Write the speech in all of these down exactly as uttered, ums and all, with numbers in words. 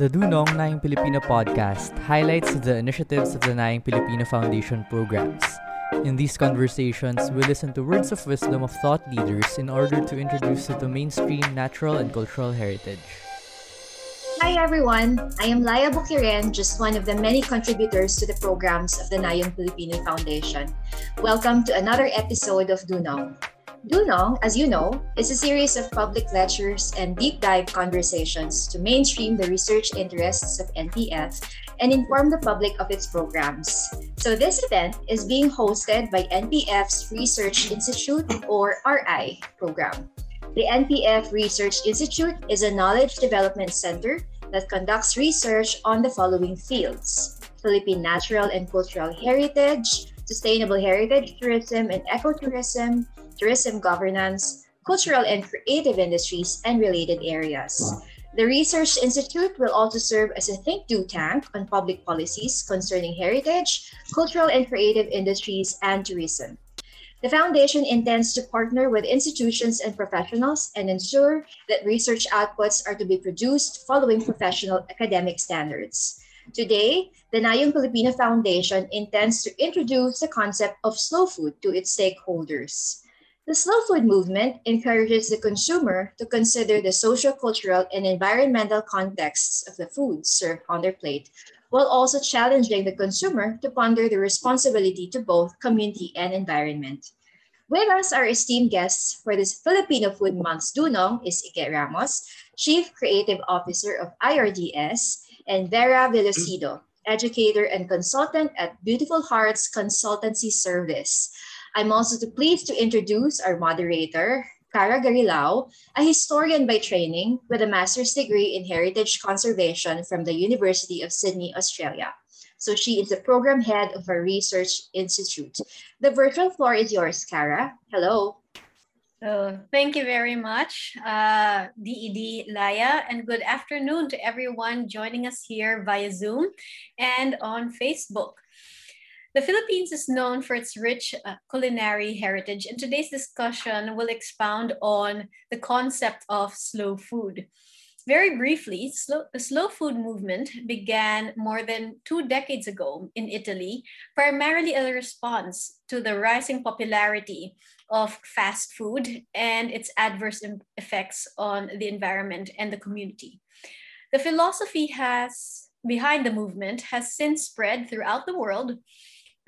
The DUNONG Nayong Pilipino podcast highlights the initiatives of the Nayong Pilipino Foundation programs. In these conversations, we listen to words of wisdom of thought leaders in order to introduce it to mainstream natural and cultural heritage. Hi everyone! I am Laya Bukiren, just one of the many contributors to the programs of the Nayong Pilipino Foundation. Welcome to another episode of DUNONG. DUNONG, as you know, is a series of public lectures and deep dive conversations to mainstream the research interests of N P F and inform the public of its programs. So this event is being hosted by N P F's Research Institute, or R I, program. The N P F Research Institute is a knowledge development center that conducts research on the following fields: Philippine natural and cultural heritage, sustainable heritage tourism and ecotourism, tourism governance, cultural and creative industries, and related areas. Wow. The Research Institute will also serve as a think-do tank on public policies concerning heritage, cultural and creative industries, and tourism. The Foundation intends to partner with institutions and professionals and ensure that research outputs are to be produced following professional academic standards. Today, the Nayong Pilipino Foundation intends to introduce the concept of slow food to its stakeholders. The slow food movement encourages the consumer to consider the social, cultural, and environmental contexts of the food served on their plate, while also challenging the consumer to ponder the responsibility to both community and environment. With us, our esteemed guests for this Filipino Food Month's DUNONG is Ige Ramos, Chief Creative Officer of I R D S, and Vera Villocido, Educator and Consultant at Beautiful Hearts Consultancy Service. I'm also pleased to introduce our moderator, Kara Garilao, a historian by training with a master's degree in heritage conservation from the University of Sydney, Australia. So she is the program head of our research institute. The virtual floor is yours, Kara. Hello. So thank you very much, uh, D E D Laya, and good afternoon to everyone joining us here via Zoom and on Facebook. The Philippines is known for its rich uh, culinary heritage, and today's discussion will expound on the concept of slow food. Very briefly, slow, the slow food movement began more than two decades ago in Italy, primarily as a response to the rising popularity of fast food and its adverse effects on the environment and the community. The philosophy has, behind the movement has since spread throughout the world,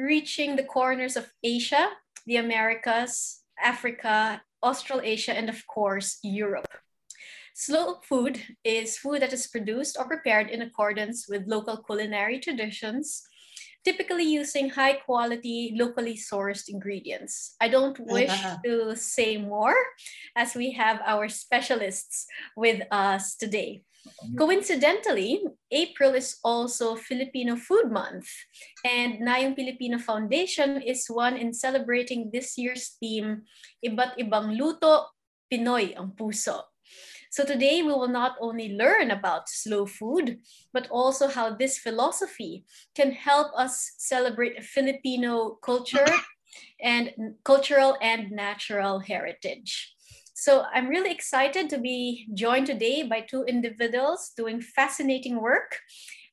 reaching the corners of Asia, the Americas, Africa, Australasia, and of course, Europe. Slow food is food that is produced or prepared in accordance with local culinary traditions, typically using high quality, locally sourced ingredients. I don't wish to say more, as we have our specialists with us today. Coincidentally, April is also Filipino Food Month, and Nayong Pilipino Foundation is one in celebrating this year's theme, Iba't Ibang Luto, Pinoy ang Puso. So today, we will not only learn about slow food, but also how this philosophy can help us celebrate Filipino culture and cultural and natural heritage. So I'm really excited to be joined today by two individuals doing fascinating work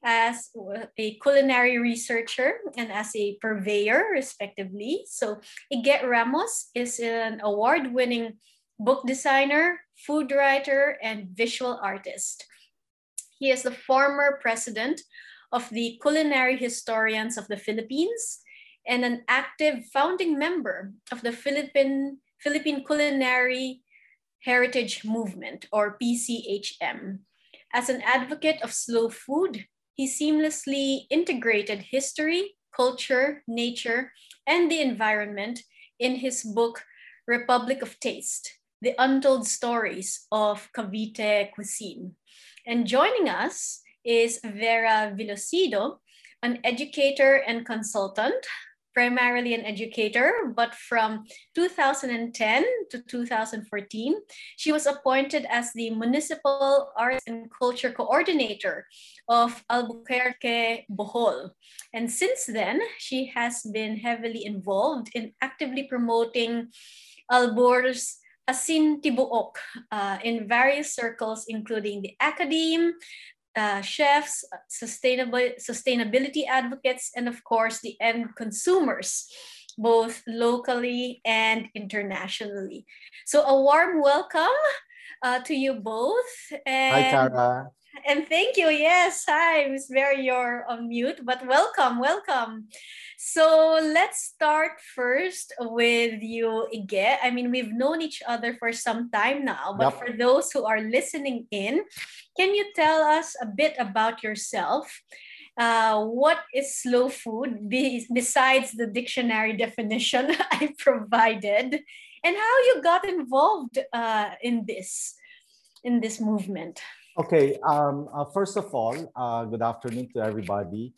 as a culinary researcher and as a purveyor, respectively. So Ige Ramos is an award-winning book designer, food writer, and visual artist. He is the former president of the Culinary Historians of the Philippines and an active founding member of the Philippine, Philippine Culinary Heritage Movement, or P C H M. As an advocate of slow food, he seamlessly integrated history, culture, nature, and the environment in his book, Republic of Taste, The Untold Stories of Cavite Cuisine. And joining us is Vera Villocido, an educator and consultant, primarily an educator, but from two thousand ten to two thousand fourteen, she was appointed as the Municipal Arts and Culture Coordinator of Albuquerque Bohol. And since then, she has been heavily involved in actively promoting Albor's Asin Tibuok uh, in various circles, including the academe, uh, chefs, sustainable, sustainability advocates, and of course the end consumers, both locally and internationally. So a warm welcome uh, to you both. And, hi, Kara. And thank you. Yes, hi, Miz Vera, you're on mute, but welcome, welcome. So let's start first with you, Ige. I mean, we've known each other for some time now, but yep. for those who are listening in, can you tell us a bit about yourself? Uh, what is slow food be besides the dictionary definition I provided, and how you got involved uh, in this, in this movement? Okay, um, uh, first of all, uh, good afternoon to everybody.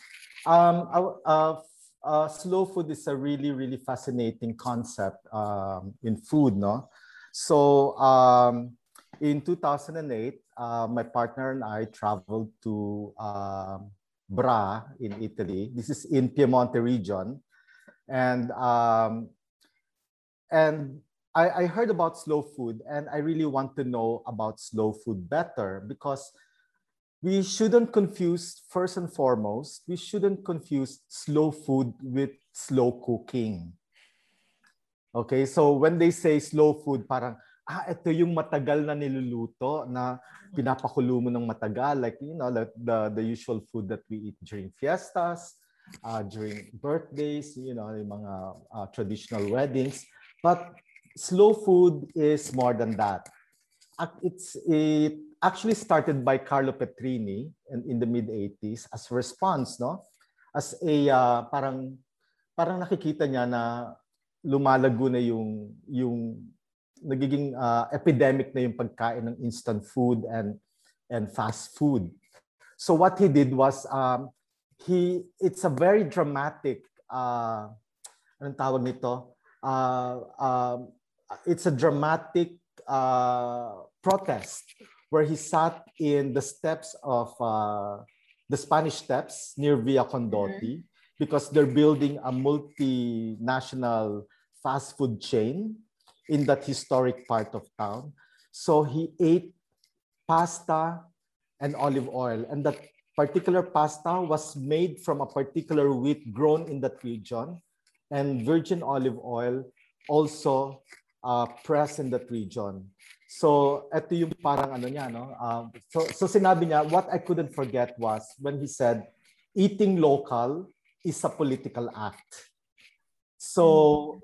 Um, uh, uh, slow food is a really, really fascinating concept um, in food, no? So um, in two thousand eight, uh, my partner and I traveled to uh, Bra in Italy. This is in Piemonte region. And, um, and I, I heard about slow food, and I really want to know about slow food better, because we shouldn't confuse, first and foremost, we shouldn't confuse slow food with slow cooking. Okay, so when they say slow food, parang, ah, ito yung matagal na niluluto, na pinapakulo mo ng matagal, like, you know, like the, the usual food that we eat during fiestas, uh, during birthdays, you know, yung mga uh, traditional weddings. But slow food is more than that. It's, it actually started by Carlo Petrini in, in the mid eighties as a response, no? As a uh, parang parang nakikita niya na lumalago na yung yung nagiging uh, epidemic na yung pagkain ng instant food and and fast food. So what he did was um, he it's a very dramatic uh, anong tawag nito? Uh, uh, It's a dramatic uh, protest where he sat in the steps of uh, the Spanish steps near Villa Condotti, mm-hmm. because they're building a multinational fast food chain in that historic part of town. So he ate pasta and olive oil. And that particular pasta was made from a particular wheat grown in that region, and virgin olive oil also Uh, press in that region. So ito yung parang ano niya, no? Uh, so, so sinabi niya, what I couldn't forget was when he said, eating local is a political act. So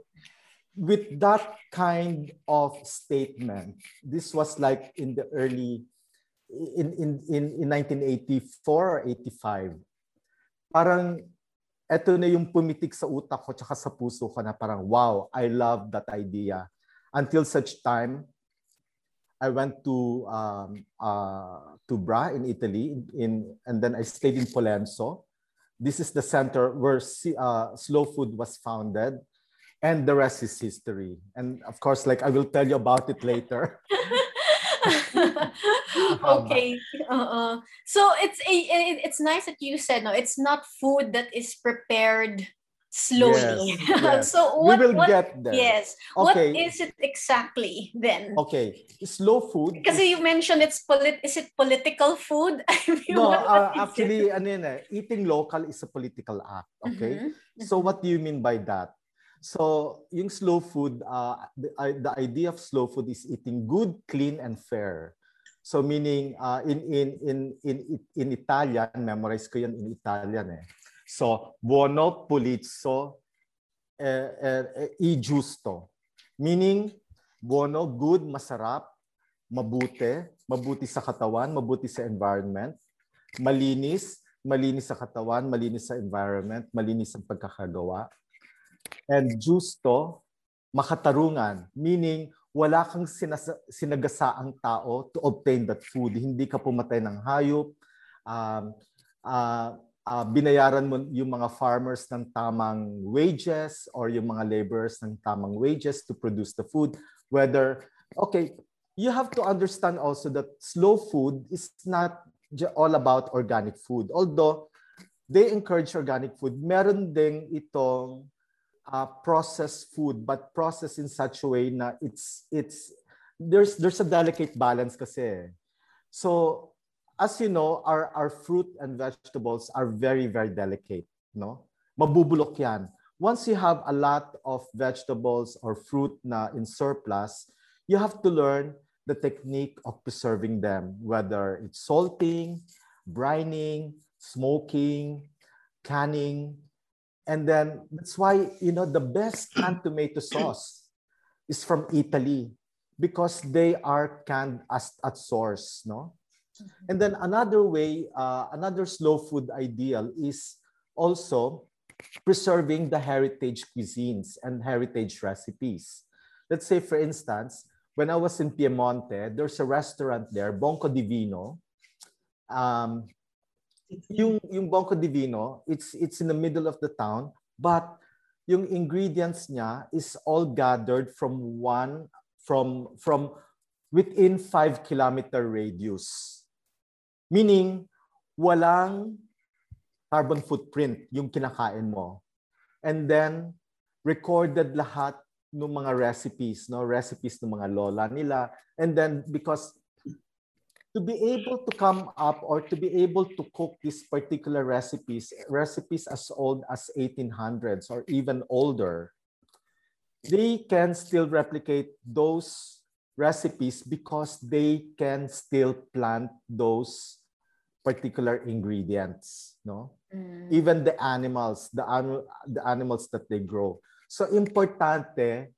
with that kind of statement, this was like in the early, in, in, in, in nineteen eighty-four or eighty-five, parang ito na yung pumitik sa utak ko tsaka sa puso ko na parang, wow, I love that idea. Until such time, I went to um, uh, to Bra in Italy, in, and then I stayed in Polenzo. This is the center where uh, Slow Food was founded, and the rest is history. And of course, like I will tell you about it later. Okay, uh-uh. So it's a, it's nice that you said no. It's not food that is prepared slowly. Yes, yes. So what, we will what, get there. Yes. Okay. What is it exactly then? Okay. Slow food. Because is, you mentioned it's polit. Is it political food? I mean, no, what, what uh, actually, ano yun eh, eating local is a political act. Okay. Mm-hmm. So what do you mean by that? So yung slow food, uh, the, uh, the idea of slow food is eating good, clean, and fair. So meaning uh, in in in in in Italian, memorize ko yun in Italian eh. So, buono, pulito, e eh, eh, eh, giusto. Meaning, buono, good, masarap, mabuti, mabuti sa katawan, mabuti sa environment, malinis, malinis sa katawan, malinis sa environment, malinis ang pagkakagawa. And giusto, makatarungan. Meaning, wala kang sinagasaang tao to obtain that food. Hindi ka pumatay ng hayop, um, uh, Uh, binayaran mo yung mga farmers ng tamang wages or yung mga laborers ng tamang wages to produce the food. Whether, okay, you have to understand also that slow food is not all about organic food. Although they encourage organic food, meron ding itong uh, processed food, but processed in such a way na it's, it's, there's, there's a delicate balance kasi. So, as you know, our, our fruit and vegetables are very, very delicate. No? Mabubulok yan. Once you have a lot of vegetables or fruit na in surplus, you have to learn the technique of preserving them, whether it's salting, brining, smoking, canning. And then that's why, you know, the best canned tomato sauce is from Italy, because they are canned as, at source. No? And then another way, uh, another slow food ideal is also preserving the heritage cuisines and heritage recipes. Let's say, for instance, when I was in Piemonte, there's a restaurant there, Bocca Divino. Um, yung yung Bocca Divino, it's, it's in the middle of the town, but yung ingredients niya is all gathered from one, from, from within five kilometer radius. Meaning, walang carbon footprint yung kinakain mo. And then, recorded lahat ng mga recipes, no? Recipes ng mga lola nila. And then, because to be able to come up or to be able to cook these particular recipes, recipes as old as eighteen hundreds or even older, they can still replicate those recipes because they can still plant those particular ingredients, no? Mm. Even the animals, the, an the animals that they grow. So importante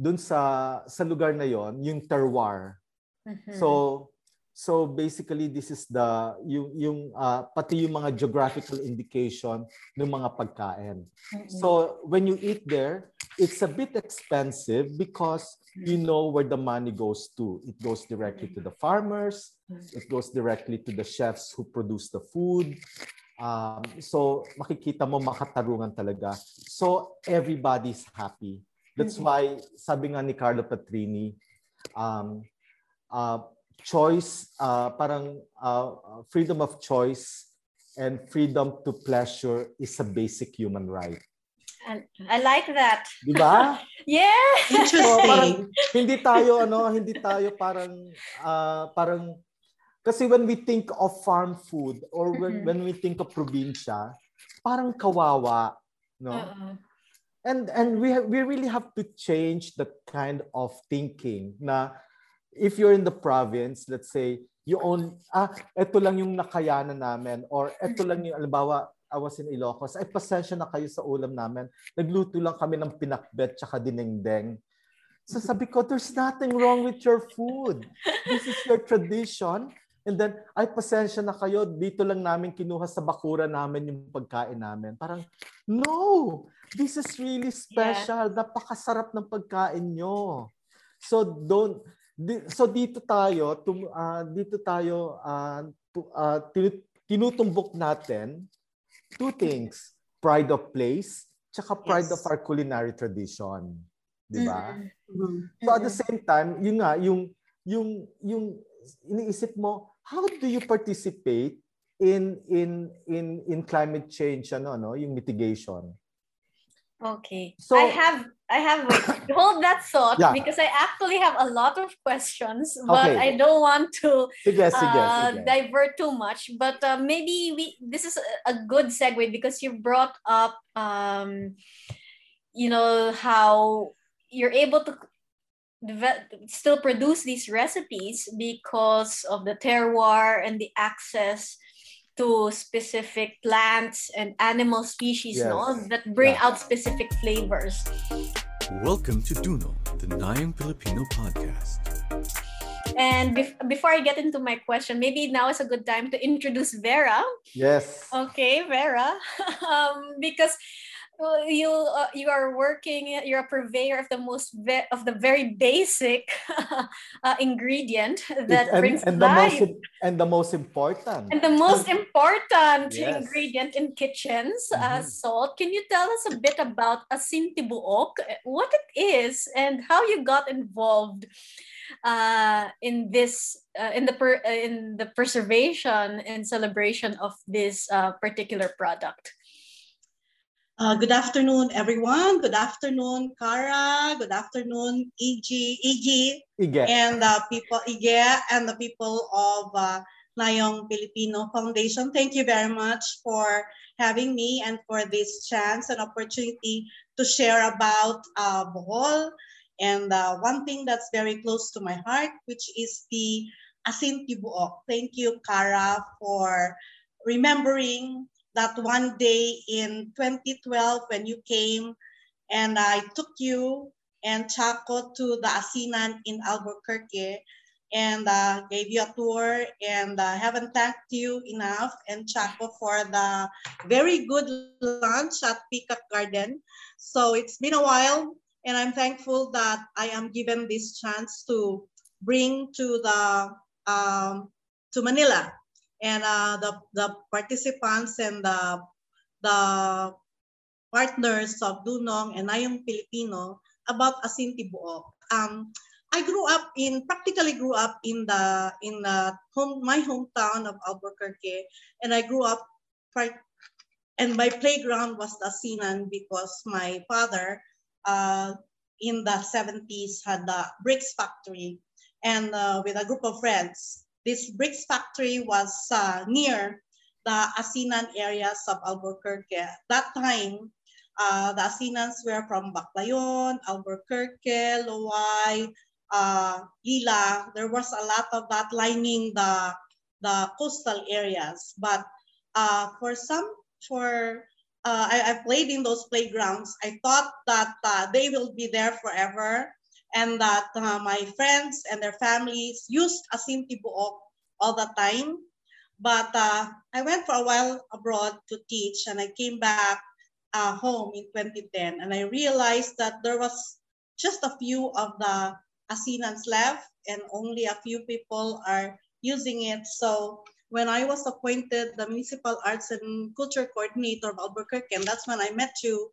dun sa sa lugar na yon yung terroir. Mm-hmm. So so basically this is the yung yung uh, pati yung mga geographical indication ng mga pagkain. Mm-hmm. So when you eat there, it's a bit expensive because you know where the money goes to. It goes directly to the farmers. It goes directly to the chefs who produce the food. Um, so, makikita mo, makatarungan talaga. So, everybody's happy. That's why, sabi nga ni Carlo Petrini, um, uh, choice, uh, parang uh, freedom of choice and freedom to pleasure is a basic human right. And I like that. Diba? Yeah. Interesting. So, parang, hindi tayo, ano, hindi tayo parang, uh, parang, kasi when we think of farm food or when, mm-hmm. when we think of probinsya, parang kawawa, no? Uh-uh. And and we have, we really have to change the kind of thinking na if you're in the province, let's say you own ah eto lang yung nakayanan namin or eto lang yung halimbawa I was in Ilocos, ay pasensya na kayo sa ulam namin. Nagluto lang kami ng pinakbet tsaka dinengdeng. So sabi ko, there's nothing wrong with your food. This is your tradition. And then, ay, pasensya na kayo, dito lang namin kinuha sa bakura namin yung pagkain namin. Parang, no! This is really special. Yeah. Napakasarap ng pagkain nyo. So, don't, di, so dito tayo, tum, uh, dito tayo, uh, uh, tinutumbok natin two things. Pride of place, tsaka pride yes. of our culinary tradition. Diba? Mm-hmm. So at the same time, yun nga, yung, yung, yung, iniisip mo, how do you participate in in in in climate change, ano, no, yung mitigation? Okay. So I have I have wait, hold that thought yeah. because I actually have a lot of questions, but okay. I don't want to sige, sige, uh, sige. divert too much. But uh, maybe we this is a good segue because you brought up um, you know, how you're able to still produce these recipes because of the terroir and the access to specific plants and animal species yes. no, that bring yeah. out specific flavors. Welcome to DUNONG, the Nayong Pilipino podcast. And bef before I get into my question, maybe now is a good time to introduce Vera. Yes. Okay, Vera. um, because You uh, you are working. You're a purveyor of the most of the very basic uh, ingredient that and, brings and life, the most, and the most important and the most important yes. ingredient in kitchens, mm-hmm. uh, salt. Can you tell us a bit about Asin Tibuok, what it is, and how you got involved uh, in this uh, in the per in the preservation and celebration of this uh, particular product? Uh, good afternoon, everyone. Good afternoon, Kara. Good afternoon, Ige, Ige, Ige. and the people, Ige, and the people of uh, Nayong Pilipino Foundation. Thank you very much for having me and for this chance and opportunity to share about uh, Bohol and uh, one thing that's very close to my heart, which is the Asin Tibuok. Thank you, Kara, for remembering that one day in twenty twelve when you came and I took you and Chaco to the Asinan in Albuquerque and uh, gave you a tour, and I uh, haven't thanked you enough and Chaco for the very good lunch at Peacock Garden. So it's been a while and I'm thankful that I am given this chance to bring to the um, to Manila and uh, the, the participants and the, the partners of DUNONG and Nayong Pilipino about Asin Tibuok. Um, I grew up in, practically grew up in the in the home, my hometown of Albuquerque, and I grew up, and my playground was the Asinan because my father uh, in the seventies had a bricks factory and uh, with a group of friends. This bricks factory was uh, near the Asinan areas of Albuquerque. At that time, uh, the Asinans were from Baclayon, Albuquerque, Loay, uh, Lila. There was a lot of that lining the, the coastal areas. But uh, for some, for uh, I, I played in those playgrounds. I thought that uh, they will be there forever, and that uh, my friends and their families used Asin Tibuok all the time. But uh, I went for a while abroad to teach, and I came back uh, home in twenty ten, and I realized that there was just a few of the Asinans left, and only a few people are using it. So when I was appointed the Municipal Arts and Culture Coordinator of Albuquerque, and that's when I met you,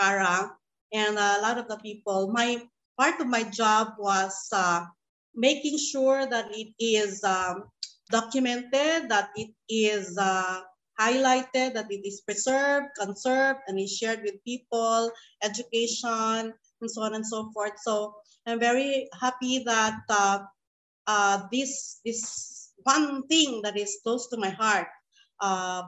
Kara, and a lot of the people. My part of my job was uh, making sure that it is um, documented, that it is uh, highlighted, that it is preserved, conserved, and is shared with people, education, and so on and so forth. So I'm very happy that uh, uh, this, this one thing that is close to my heart, uh,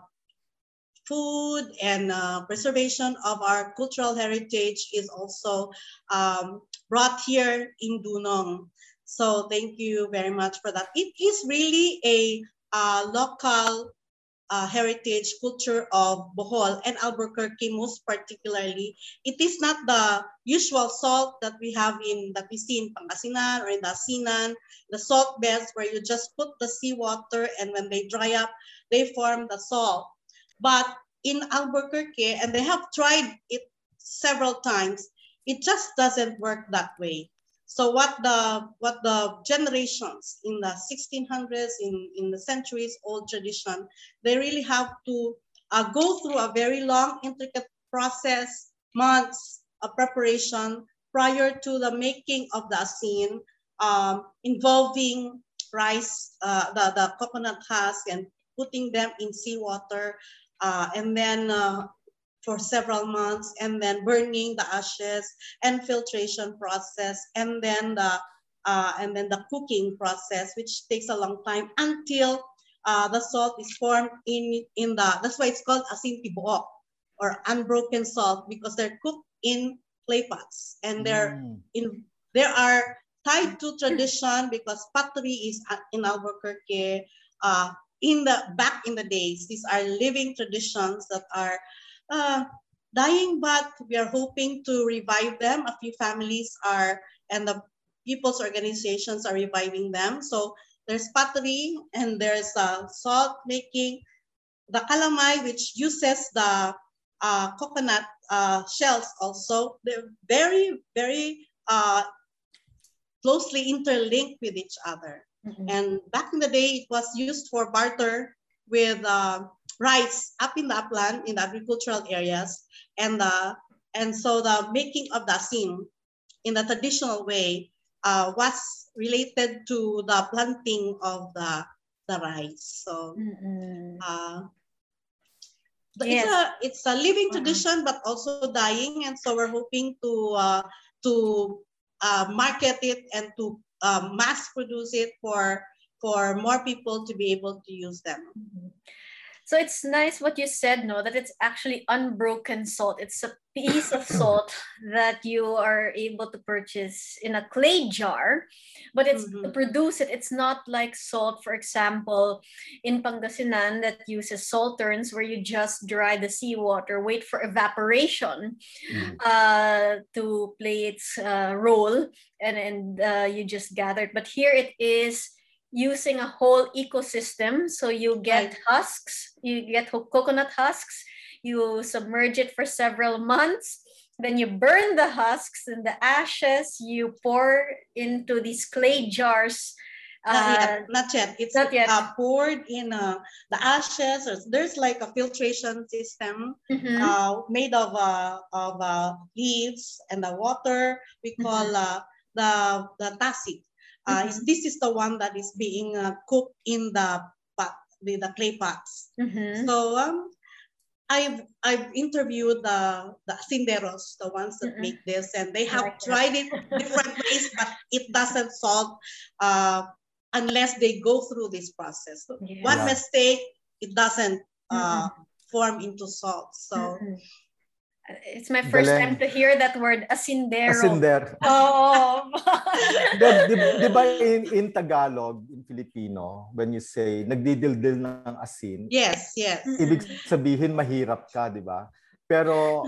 food and uh, preservation of our cultural heritage, is also um, brought here in DUNONG. So thank you very much for that. It is really a uh, local uh, heritage culture of Bohol and Albuquerque most particularly. It is not the usual salt that we have in, that we see in Pangasinan or in the Asinan, the salt beds where you just put the seawater and when they dry up, they form the salt. But in Albuquerque, and they have tried it several times, it just doesn't work that way. So what the what the generations in the sixteen hundreds, in, in the centuries old tradition, they really have to uh, go through a very long, intricate process, months of preparation prior to the making of the asin, um, involving rice, uh, the, the coconut husk, and putting them in seawater, uh, and then uh, for several months, and then burning the ashes and filtration process, and then the uh, and then the cooking process, which takes a long time until uh, the salt is formed in in the. That's why it's called asin tibuok, or unbroken salt, because they're cooked in clay pots and they're mm. in. They are tied to tradition because pottery is in Albuquerque. Uh, in the back in the days, these are living traditions that are. Uh, dying, but we are hoping to revive them. A few families are, and the people's organizations are reviving them. So there's pottery and there's uh, salt making. The kalamay, which uses the uh, coconut uh, shells also, they're very, very uh, closely interlinked with each other. Mm-hmm. And back in the day, it was used for barter with uh, rice up in the upland, in the agricultural areas, and uh, and so the making of the asin in the traditional way uh, was related to the planting of the, the rice. So mm-hmm. uh, yes. it's, a, it's a living tradition, but also dying, and so we're hoping to, uh, to uh, market it and to uh, mass produce it for for more people to be able to use them. Mm-hmm. So it's nice what you said, no, that it's actually unbroken salt. It's a piece of salt that you are able to purchase in a clay jar, but it's mm-hmm. to produce it. It's not like salt, for example, in Pangasinan that uses salterns where you just dry the seawater, wait for evaporation mm-hmm. uh, to play its uh, role, and, and uh, you just gather it. But here it is using a whole ecosystem. So you get husks, you get coconut husks, you submerge it for several months, then you burn the husks and the ashes, you pour into these clay jars. Not yet, uh, not yet. It's not yet. Uh, poured in uh, the ashes. Or there's like a filtration system mm-hmm. uh, made of, uh, of uh, leaves and the water. We call mm-hmm. uh, the, the tasik. Uh, mm-hmm. This is the one that is being uh, cooked in the pot, the, the clay pots. Mm-hmm. So um, I've I've interviewed the the asinderos, the ones that mm-hmm. make this, and they have like tried it, it different ways, but it doesn't salt uh, unless they go through this process. So yeah. One yeah. mistake, it doesn't uh, mm-hmm. form into salt. So. Mm-hmm. It's my first Galing. time to hear that word, asindero. Asindero. Oh. di, di ba in, in Tagalog, in Filipino, when you say, nagdidildil ng asin. Yes, yes. Ibig sabihin, mahirap ka, di ba? Pero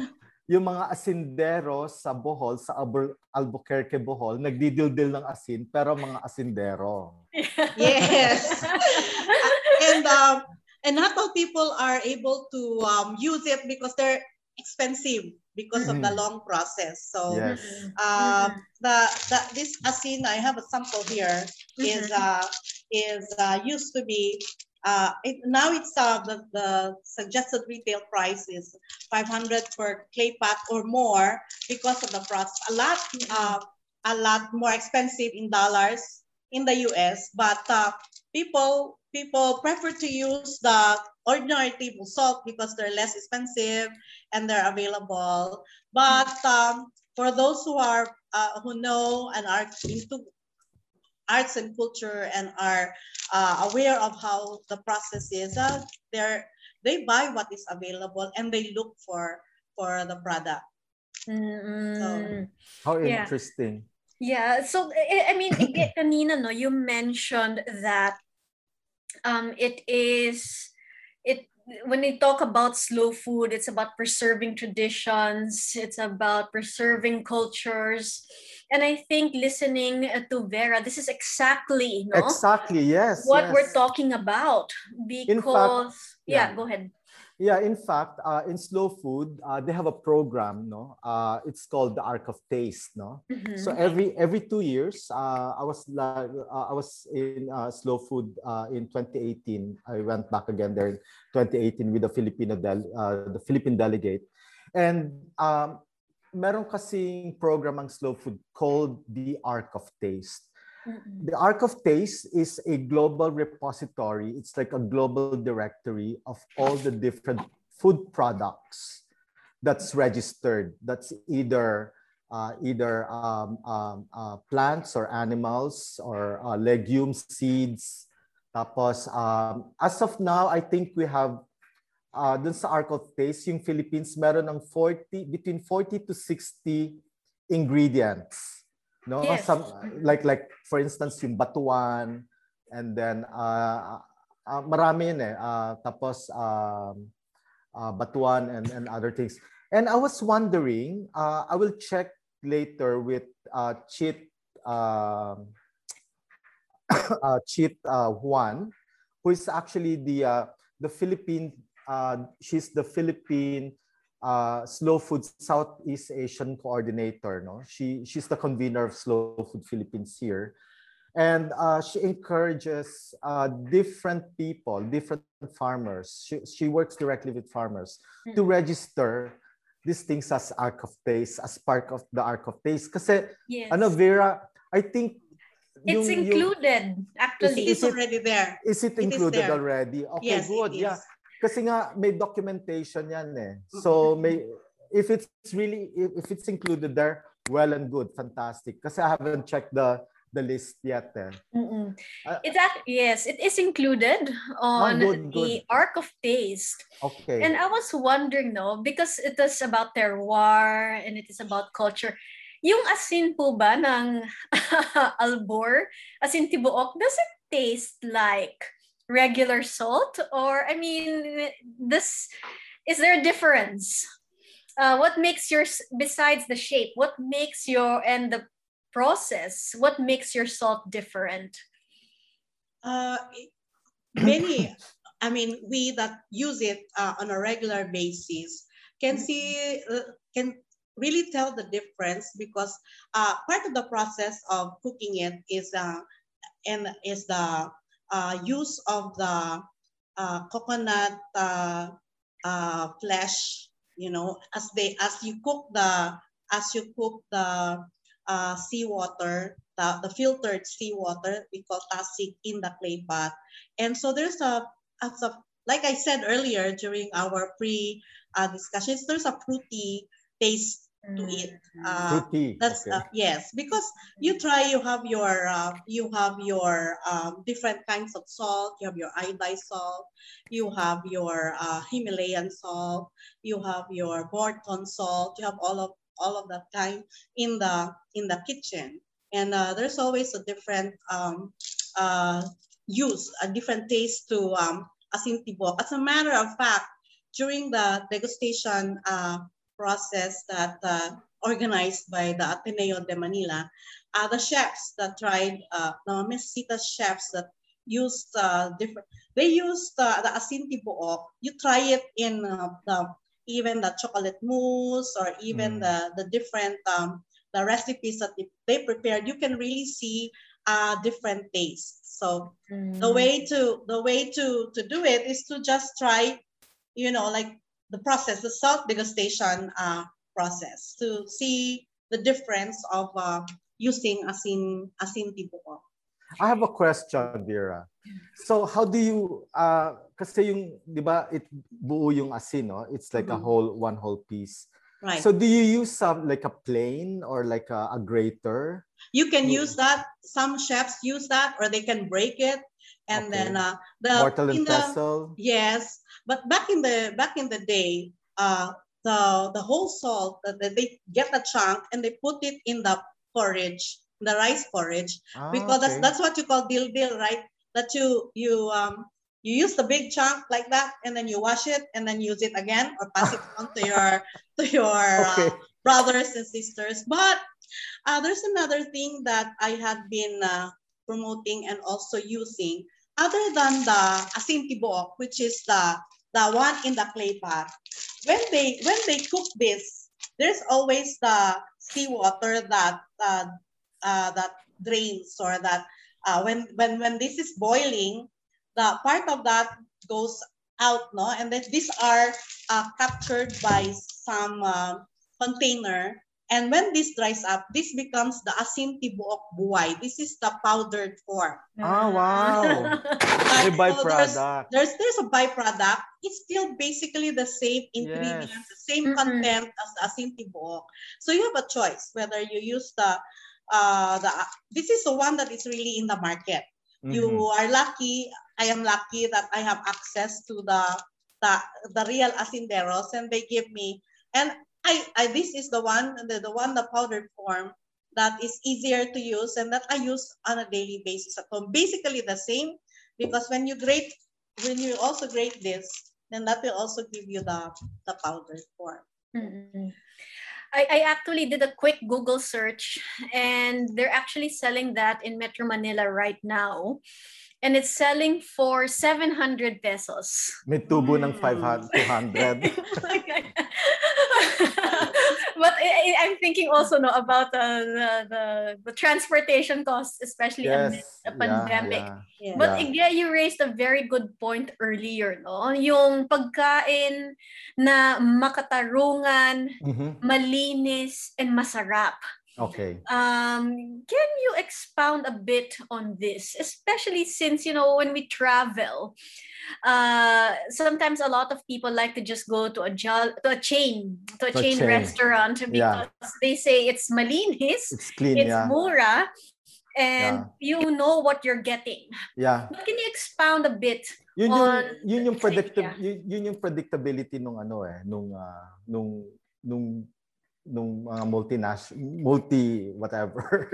yung mga asindero sa Bohol, sa Albu- Albuquerque Bohol, nagdidildil ng asin, pero mga asindero. Yes. and, um, and not all people are able to um, use it because they're expensive because mm-hmm. of the long process. So yes. uh, mm-hmm. the, the this asin, I have a sample here, mm-hmm. is uh, is uh, used to be uh, it, now it's uh, the, the suggested retail price is five hundred per clay pot or more because of the process. A lot uh, a lot more expensive in dollars in the U S, but uh, people people prefer to use the ordinary table salt because they're less expensive and they're available. But um, for those who are uh, who know and are into arts and culture and are uh, aware of how the process is, uh, they're they buy what is available and they look for for the product. Mm-hmm. So, how interesting! Yeah. yeah. So I mean, Nina, no, you mentioned that um, it is. It when they talk about slow food, it's about preserving traditions, it's about preserving cultures. And I think listening to Vera, this is exactly, no? Exactly, yes. What yes. we're talking about. Because, fact, yeah, yeah, go ahead. Yeah, in fact, uh, in slow food, uh, they have a program, no? Uh, it's called the Arc of Taste, no? Mm-hmm. So every every two years, uh, I was uh, I was in uh, slow food uh, in twenty eighteen. I went back again there in twenty eighteen with the Filipino del- uh, the Philippine delegate, and um, meron kasing program ang slow food called the Arc of Taste. The Arc of Taste is a global repository. It's like a global directory of all the different food products that's registered. That's either uh, either um, um, uh, plants or animals or uh, legumes, seeds. Tapos, um, as of now, I think we have uh, dun sa Arc of Taste, yung Philippines meron ng forty, between forty to sixty ingredients. No, yes. Some like like for instance yung Batuan, and then uh, uh marami yun eh uh, tapos um uh, uh, Batuan and and other things. And I was wondering, uh, I will check later with uh Chit uh, uh Chit uh, Juan, who is actually the uh, the Philippine uh, she's the Philippine Uh, Slow Food Southeast Asian Coordinator. No, she she's the convener of Slow Food Philippines here, and uh, she encourages uh, different people, different farmers. She she works directly with farmers mm-hmm. to register these things as Arc of Taste, as part of the Arc of Taste. Kasi yes. ano, Vera, I think it's yung, included. Yung, actually, is, is it's already it, there. Is it included it is already? Okay, yes, good. Yeah. Kasi nga may documentation yan eh. So may if it's really if it's included there, well and good, fantastic. Kasi I haven't checked the the list yet. Eh. Mm-mm. Uh, it's at, yes, it is included on oh, good, the good. Arc of Taste. Okay. And I was wondering, no, because it is about terroir and it is about culture. Yung asin po ba ng Albor, Asin Tibuok, does it taste like regular salt? Or, I mean, this is there a difference? Uh, what makes your, besides the shape, what makes your, and the process, what makes your salt different? Uh, many, I mean, we that use it uh, on a regular basis can see, uh, can really tell the difference because uh, part of the process of cooking it is uh, and is the uh, use of the uh, coconut uh, uh, flesh. You know, as they as you cook the as you cook the uh, seawater, the, the filtered seawater, we call tasik in the clay pot. And so there's a as a like I said earlier during our pre uh, discussions, there's a fruity taste to it. Uh, that's okay. uh, yes, because you try. You have your uh, you have your um, different kinds of salt. You have your iodized salt. You have your uh, Himalayan salt. You have your Borton salt. You have all of all of that kind in the in the kitchen. And uh, there's always a different um, uh, use, a different taste to um, asin tibuok. As a matter of fact, during the degustation Uh, process that uh, organized by the Ateneo de Manila, uh, the chefs that tried, uh, the Mesita chefs that used uh, different, they used uh, the asin tibuok. You try it in uh, the, even the chocolate mousse or even mm. the, the different um, the recipes that they prepared, you can really see uh, different tastes. So mm. the way to the way to, to do it is to just try, you know, like the process, the salt degustation uh, process, to see the difference of uh, using asin asin tibuok. I have a question, Vera. So how do you, uh, kasi yung, di ba, it buo yung asin, no? It's like mm-hmm. a whole, one whole piece. Right. So do you use some, like a plane or like a, a grater? You can use that. Some chefs use that, or they can break it. And okay. then uh, the, mortal and pestle. Yes, but back in the back in the day, uh, the the whole salt that uh, they get a chunk and they put it in the porridge, the rice porridge, ah, because okay. that's that's what you call dildil, right? That you you um you use the big chunk like that, and then you wash it, and then use it again, or pass it on to your to your okay. uh, brothers and sisters. But uh, there's another thing that I had been Uh, promoting and also using, other than the asin tibuok, which is the the one in the clay pot. When they when they cook this, there's always the seawater that uh, uh, that drains, or that uh, when when when this is boiling, the part of that goes out, no, and then these are uh, captured by some uh, container. And when this dries up, this becomes the asin tibuok buhay. This is the powdered form. Oh, wow. A byproduct. So there's, there's, there's a byproduct. It's still basically the same ingredients, yes. the same mm-hmm. content as the asin tibuok. So you have a choice whether you use the, uh, the, this is the one that is really in the market. Mm-hmm. You are lucky, I am lucky that I have access to the, the, the real asinderos, and they give me, and I, I this is the one the, the one the powdered form that is easier to use and that I use on a daily basis at home. Basically the same, because when you grate when you also grate this, then that will also give you the, the powdered form. Mm-hmm. I, I actually did a quick Google search, and they're actually selling that in Metro Manila right now. And it's selling for seven hundred pesos. May tubo ng five hundred, two hundred. But I, I'm thinking also no, about uh, the, the, the transportation costs, especially yes, amid the pandemic. Yeah, yeah, yeah. But yeah, you raised a very good point earlier. No? Yung pagkain na makatarungan, mm-hmm. malinis, and masarap. Okay. Um, can you expound a bit on this, especially since, you know, when we travel, uh, sometimes a lot of people like to just go to a jo- to a chain, to a, to chain, a chain restaurant because yeah. they say it's malinis, it's clean, it's yeah. mura, and yeah. you know what you're getting. Yeah. But can you expound a bit yun, on yun, yun yung predictability yeah. yun yung predictability nung ano eh nung uh, nung nung nung mga uh, multinational multi whatever.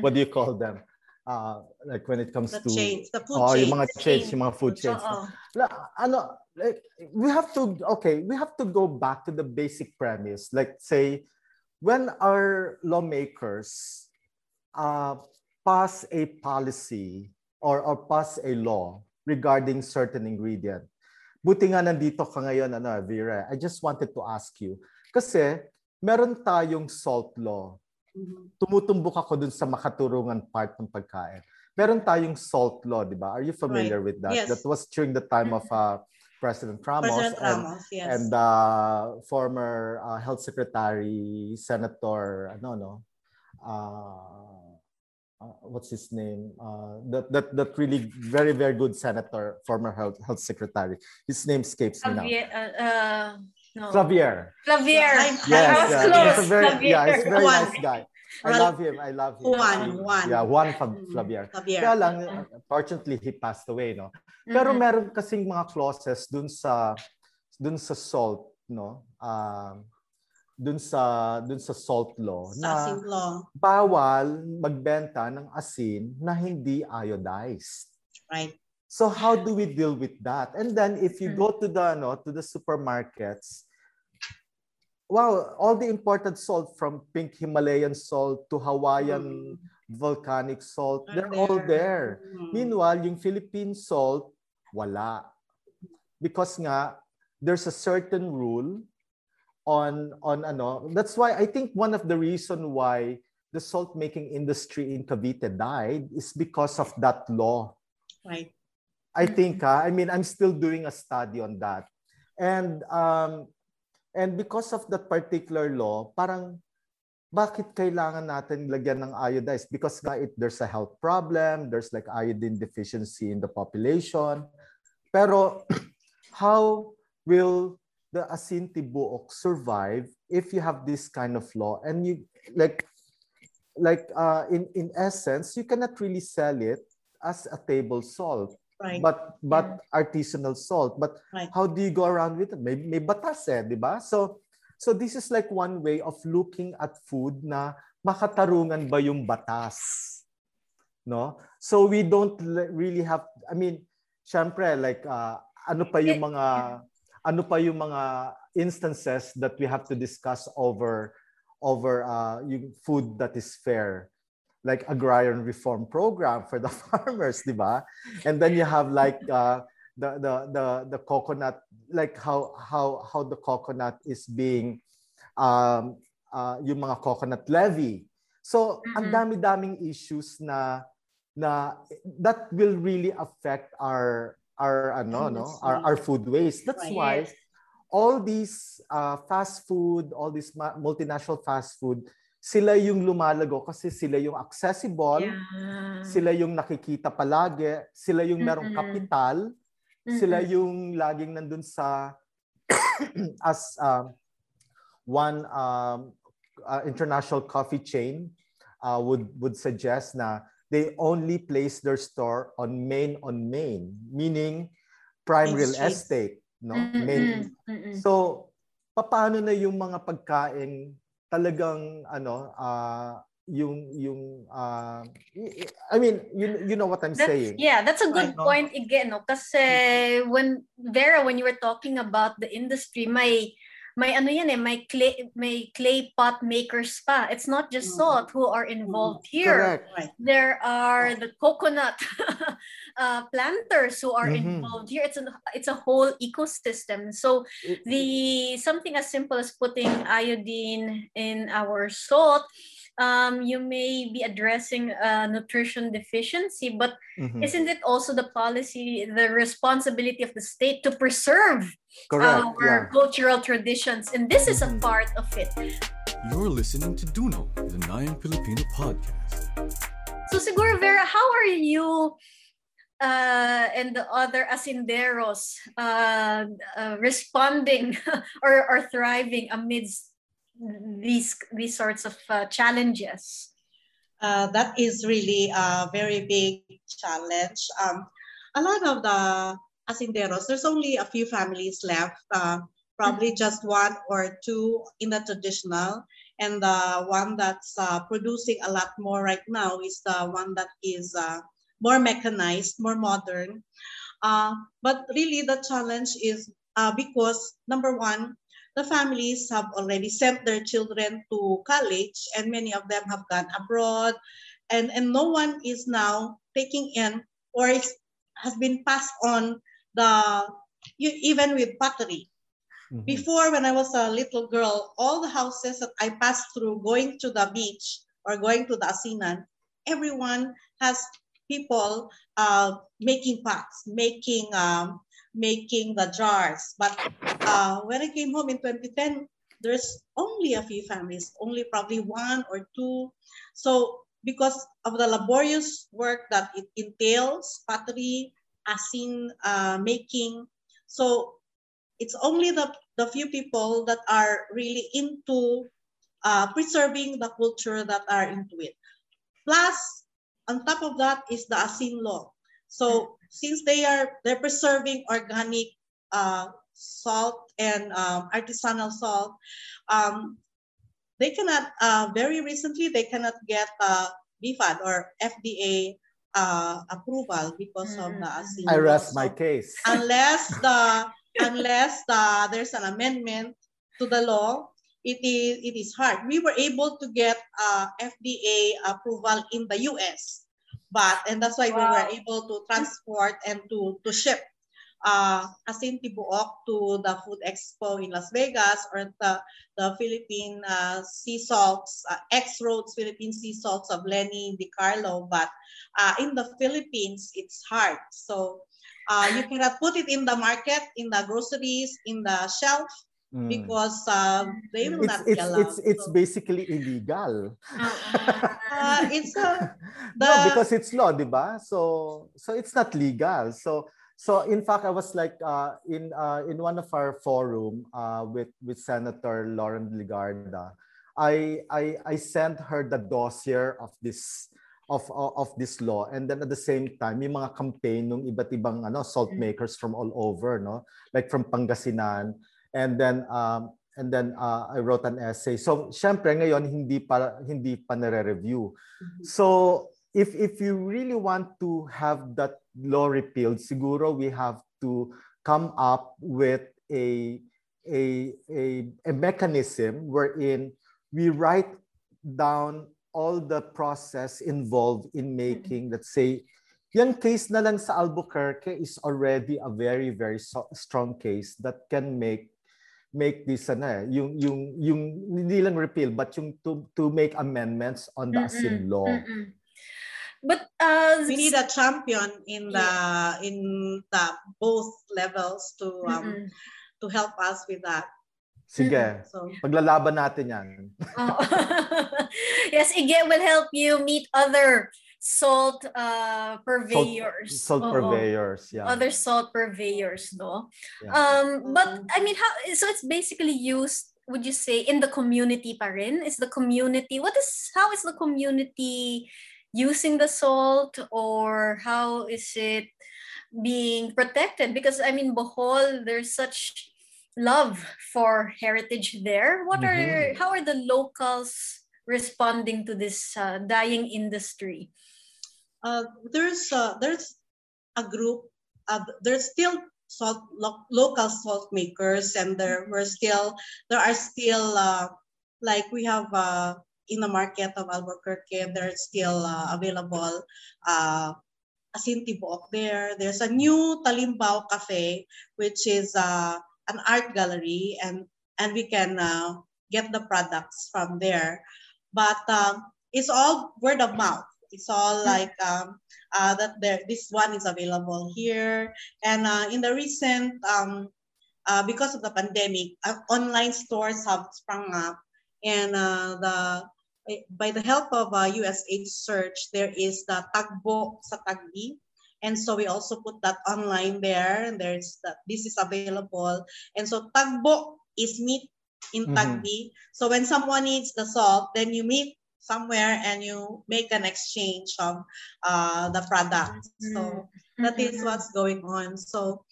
What do you call them? Uh, like when it comes the to change, the food oh, change, yung mga change, yung mga food change. Oh, oh. Ano, like, we have to okay, we have to go back to the basic premise. Like say when our lawmakers uh, pass a policy or, or pass a law regarding certain ingredient. Buti nga nandito ka ngayon, ano, Vera. I just wanted to ask you. Kasi meron tayong salt law. Tumutumbok ako dun sa makaturungan part ng pagkain. Meron tayong salt law, di ba? Are you familiar right. with that? Yes. That was during the time of uh, President Ramos, President Ramos and, yes. and uh, former uh, Health Secretary, Senator, ano, no? Uh, Uh, what's his name? Uh, that that that really very very good senator, former health health secretary. His name escapes Clavier, me now. Uh, uh, no. Clavier. Clavier. Yes, I was yeah. close. He's a very, yeah, he's a very Juan. nice guy. I love him. I love him. Juan, Juan. Yeah, Juan Clavier. Clavier. Kaya lang, fortunately, he passed away, no. Pero mm-hmm. meron kasing mga clauses dun sa dun sa salt, no. Um, dun sa dun sa salt law na bawal magbenta ng asin na hindi iodized. Right. So how do we deal with that? And then if you go to the no to the supermarkets, wow, all the imported salt from pink Himalayan salt to Hawaiian mm. volcanic salt, they're there. all there. Mm. Meanwhile, yung Philippine salt wala. Because nga there's a certain rule on on ano that's why I think one of the reason why the salt making industry in Cavite died is because of that law. Right. I think uh, I mean I'm still doing a study on that. And um and because of that particular law, parang bakit kailangan natin lagyan ng iodized? Because nga it there's a health problem, there's like iodine deficiency in the population. Pero how will the Asin Tibuok survive if you have this kind of law? And you like like uh in in essence you cannot really sell it as a table salt right. but but yeah. artisanal salt but right. how do you go around with it? May, may batas eh, di ba? So so this is like one way of looking at food na makatarungan ba yung batas, no? So we don't really have I mean syempre like uh, ano pa yung mga ano pa yung mga instances that we have to discuss over over uh, yung food that is fair, like agrarian reform program for the farmers, di ba? And then you have like uh, the the the the coconut, like how how how the coconut is being um, uh, yung mga coconut levy. So mm-hmm. ang dami-daming issues na na that will really affect our our ano no our, our food waste. That's why all these uh, fast food, all these multinational fast food, sila yung lumalago kasi sila yung accessible, yeah. sila yung nakikita palagi, sila yung merong mm-hmm. kapital, mm-hmm. sila yung laging nandun sa as uh, one um, uh, international coffee chain uh, would would suggest na they only place their store on main on main, meaning prime real estate, no? Mm-mm. Main. Mm-mm. So, paano na yung mga pagkain talagang ano uh, yung yung uh, I mean you you know what I'm that's, saying? Yeah, that's a good I point know. Again, no? Kasi when Vera, when you were talking about the industry, may May ano yan eh, may clay, may clay pot makers pa. It's not just salt who are involved here. Correct. There are the coconut uh, planters who are mm-hmm. involved here. It's a it's a whole ecosystem. So the something as simple as putting iodine in our salt, um, you may be addressing a nutrition deficiency. But mm-hmm. isn't it also the policy, the responsibility of the state to preserve? Correct. Our yeah. cultural traditions, and this is a part of it. You're listening to DUNONG, the Nayong Pilipino podcast. So, siguro Vera, how are you uh, and the other asinderos uh, uh, responding or, or thriving amidst these these sorts of uh, challenges? Uh, that is really a very big challenge. Um, a lot of the asinderos, there's only a few families left, uh, probably just one or two in the traditional. And the one that's uh, producing a lot more right now is the one that is uh, more mechanized, more modern. Uh, but really the challenge is uh, because, number one, the families have already sent their children to college, and many of them have gone abroad, and, and no one is now taking in or is, has been passed on the, even with pottery. Mm-hmm. Before, when I was a little girl, all the houses that I passed through going to the beach or going to the Asinan, everyone has people uh, making pots, making um, making the jars. But uh, when I came home in twenty ten, there's only a few families, only probably one or two. So because of the laborious work that it entails, pottery, asin uh, making, so it's only the, the few people that are really into uh, preserving the culture that are into it. Plus, on top of that is the asin law. So since they are they're preserving organic uh, salt and um, artisanal salt, um, they cannot, uh, very recently, they cannot get uh, B F A D or F D A uh, approval because of the asin law. I rest my case. Unless the... Unless uh, there's an amendment to the law, it is, it is hard. We were able to get uh, F D A approval in the U S, but and that's why wow. we were able to transport and to, to ship uh, Asin Tibuok to the Food Expo in Las Vegas or the, the Philippine uh, Sea Salts, uh, X-Roads Philippine Sea Salts of Lenny DiCarlo, but uh, in the Philippines, it's hard. So Uh, you cannot put it in the market, in the groceries, in the shelf, mm. because uh, they will it's, not it's, be allowed. It's, it's so. basically illegal. uh, it's uh, the... No, because it's law, di ba? So, so it's not legal. So, so in fact, I was like uh, in uh, in one of our forum uh, with with Senator Lauren Ligarda, I I I sent her the dossier of this. Of, of this law, and then at the same time yung mga campaign ng iba't ibang ano salt makers from all over, no, like from Pangasinan, and then um, and then uh, I wrote an essay. So syempre ngayon hindi pa hindi pa nare-review. So if if you really want to have that law repealed, siguro we have to come up with a a a, a mechanism wherein we write down all the process involved in making, let's say, yung case na lang sa Albuquerque is already a very, very so strong case that can make make this, ano, yung, yung, yung, hindi lang repeal, but yung to, to make amendments on the mm-mm, asin law. Mm-mm. But uh, we need a champion in the, yeah. in the both levels to, um, to help us with that. Sige, so, paglalaban natin yan. Oh. Yes, Ige will help you meet other salt uh, purveyors. Salt, salt purveyors, yeah. Other salt purveyors, no? Yeah. Um, but, I mean, how? So it's basically used, would you say, in the community pa rin? Is the community, what is, how is the community using the salt, or how is it being protected? Because, I mean, Bohol, there's such... love for heritage there. What are mm-hmm. how are the locals responding to this uh, dying industry? Uh, there's uh, there's a group. Uh, there's still salt lo local salt makers, and there were still there are still uh, like we have uh, in the market of Albuquerque. There's still uh, available. Uh, Asin Tibuok there. There's a new Talimbao Cafe, which is. Uh, an art gallery, and and we can uh, get the products from there, but um, it's all word of mouth. It's all like um, uh, that there. This one is available here, and uh, in the recent um, uh, because of the pandemic, uh, online stores have sprung up, and uh, the by the help of uh, U S H Search, there is the Tagbo sa Tagbi. And so we also put that online there, and there's that this is available. And so tagbo is meat in Tagbi. Mm-hmm. So when someone needs the salt, then you meet somewhere and you make an exchange of uh, the product. So that is what's going on. So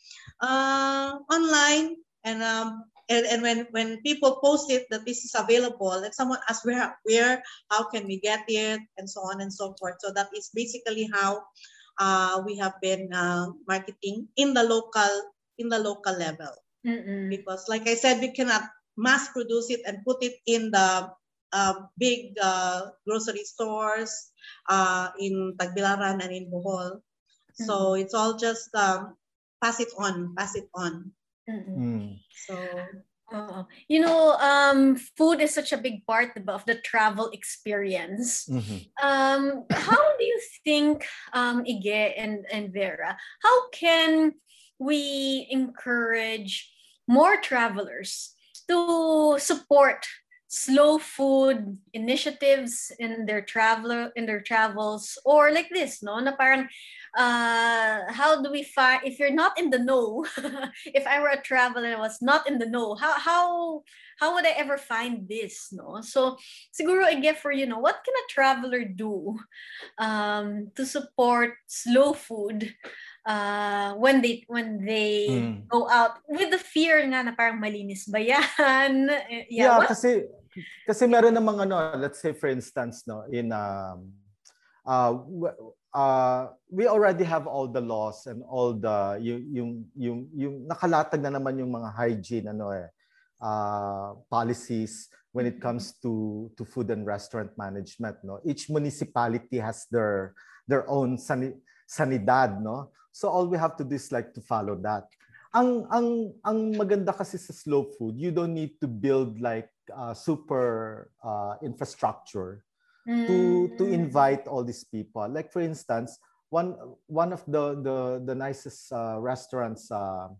uh, online and, um, and and when when people post it that this is available, and someone asks where where how can we get it and so on and so forth. So that is basically how uh, we have been uh, marketing in the local in the local level. Mm-mm. Because like I said, we cannot mass produce it and put it in the uh, big uh, grocery stores uh, in Tagbilaran and in Bohol. Mm-hmm. So it's all just um, pass it on, pass it on. Mm-hmm. So... Oh, you know, um, food is such a big part of the travel experience. Mm-hmm. Um, how do you think, um, Ige and, and Vera, how can we encourage more travelers to support slow food initiatives in their traveler in their travels, or like this, no? Na parang, uh, how do we find if you're not in the know? If I were a traveler and was not in the know, how how how would I ever find this, no? So, siguro again for you know, what can a traveler do, um, to support slow food? Uh, when they when they mm. go out with the fear nga na parang malinis ba yan? Yeah, yeah kasi kasi meron namang ano, let's say for instance, no, in um uh, uh we already have all the laws and all the yung yung yung, yung nakalatag na naman yung mga hygiene ano eh uh, policies when it comes to to food and restaurant management, no. Each municipality has their their own san sanidad, no. So all we have to do is like to follow that. Ang ang ang maganda kasi sa slow food, you don't need to build like uh, super uh, infrastructure mm. to to invite all these people. Like for instance, one one of the the the nicest uh, restaurants uh,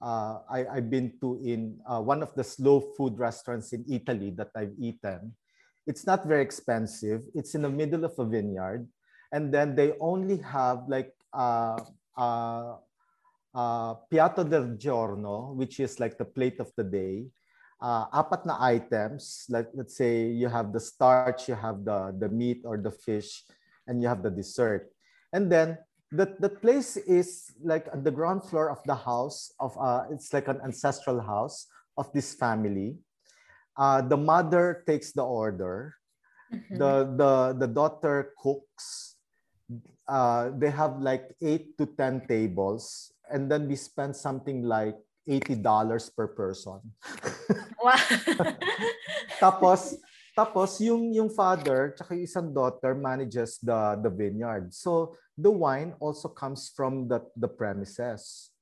uh, I I've been to in uh, one of the slow food restaurants in Italy that I've eaten. It's not very expensive. It's in the middle of a vineyard, and then they only have like Uh, Uh, uh, piatto del giorno, which is like the plate of the day, uh, apat na items. Like let's say you have the starch, you have the the meat or the fish, and you have the dessert. And then the the place is like on the ground floor of the house of uh, it's like an ancestral house of this family. Uh, the mother takes the order. Mm-hmm. The the the daughter cooks. Uh, they have like eight to ten tables, and then we spend something like eighty dollars per person. Wow. tapos, tapos yung yung father, tsaka yung isang daughter manages the the vineyard. So the wine also comes from the the premises.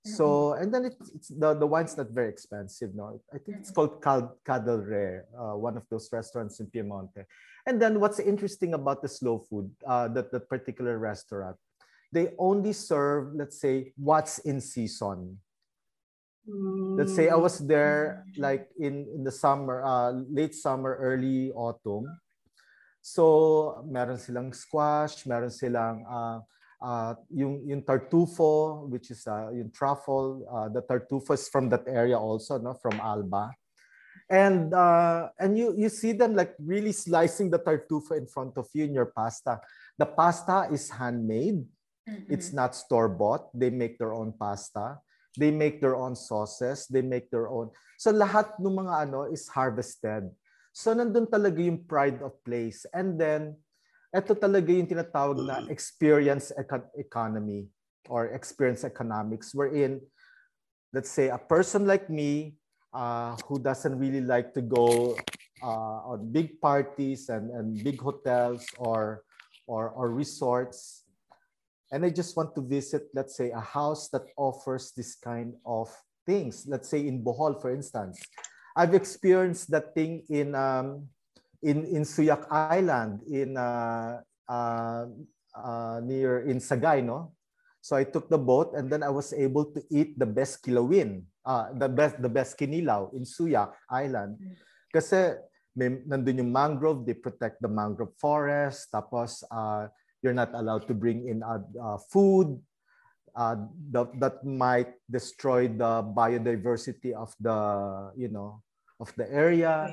So and then it's, it's the the wine's not very expensive, no. I think it's called Cadelre, uh, one of those restaurants in Piemonte. And then what's interesting about the slow food, uh, that that particular restaurant, they only serve, let's say, what's in season. Mm. Let's say I was there like in in the summer, uh, late summer, early autumn. So meron silang squash, meron silang. Uh, Uh, yung, yung tartufo, which is uh, yung truffle, uh, the tartufo is from that area also, no, from Alba, and uh, and you you see them like really slicing the tartufo in front of you in your pasta. The pasta is handmade; mm-hmm. It's not store bought. They make their own pasta, they make their own sauces, they make their own. So lahat ng mga ano is harvested. So nandun talaga yung pride of place, and then. Ito talaga yung tinatawag na experience econ- economy or experience economics, wherein, let's say, a person like me uh, who doesn't really like to go uh, on big parties and, and big hotels or, or, or resorts, and I just want to visit, let's say, a house that offers this kind of things. Let's say in Bohol, for instance. I've experienced that thing in... Um, In in Suyac Island, in uh, uh, uh, near in Sagay, no. So I took the boat, and then I was able to eat the best kilawin, uh, the best the best kinilaw in Suyac Island, kasi may, nandun yung mangrove. They protect the mangrove forest. Tapos uh, you're not allowed to bring in uh, uh, food uh, that that might destroy the biodiversity of the you know of the area,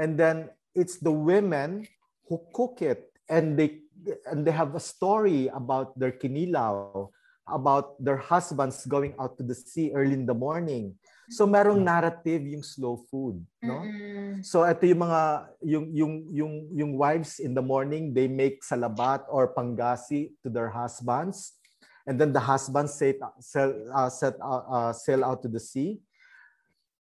and then. It's the women who cook it, and they and they have a story about their kinilaw, about their husbands going out to the sea early in the morning. So merong narrative yung slow food, no? Mm-hmm. So ito yung mga yung yung yung yung wives in the morning, they make salabat or panggasi to their husbands, and then the husbands set sell uh, set out uh, sail out to the sea,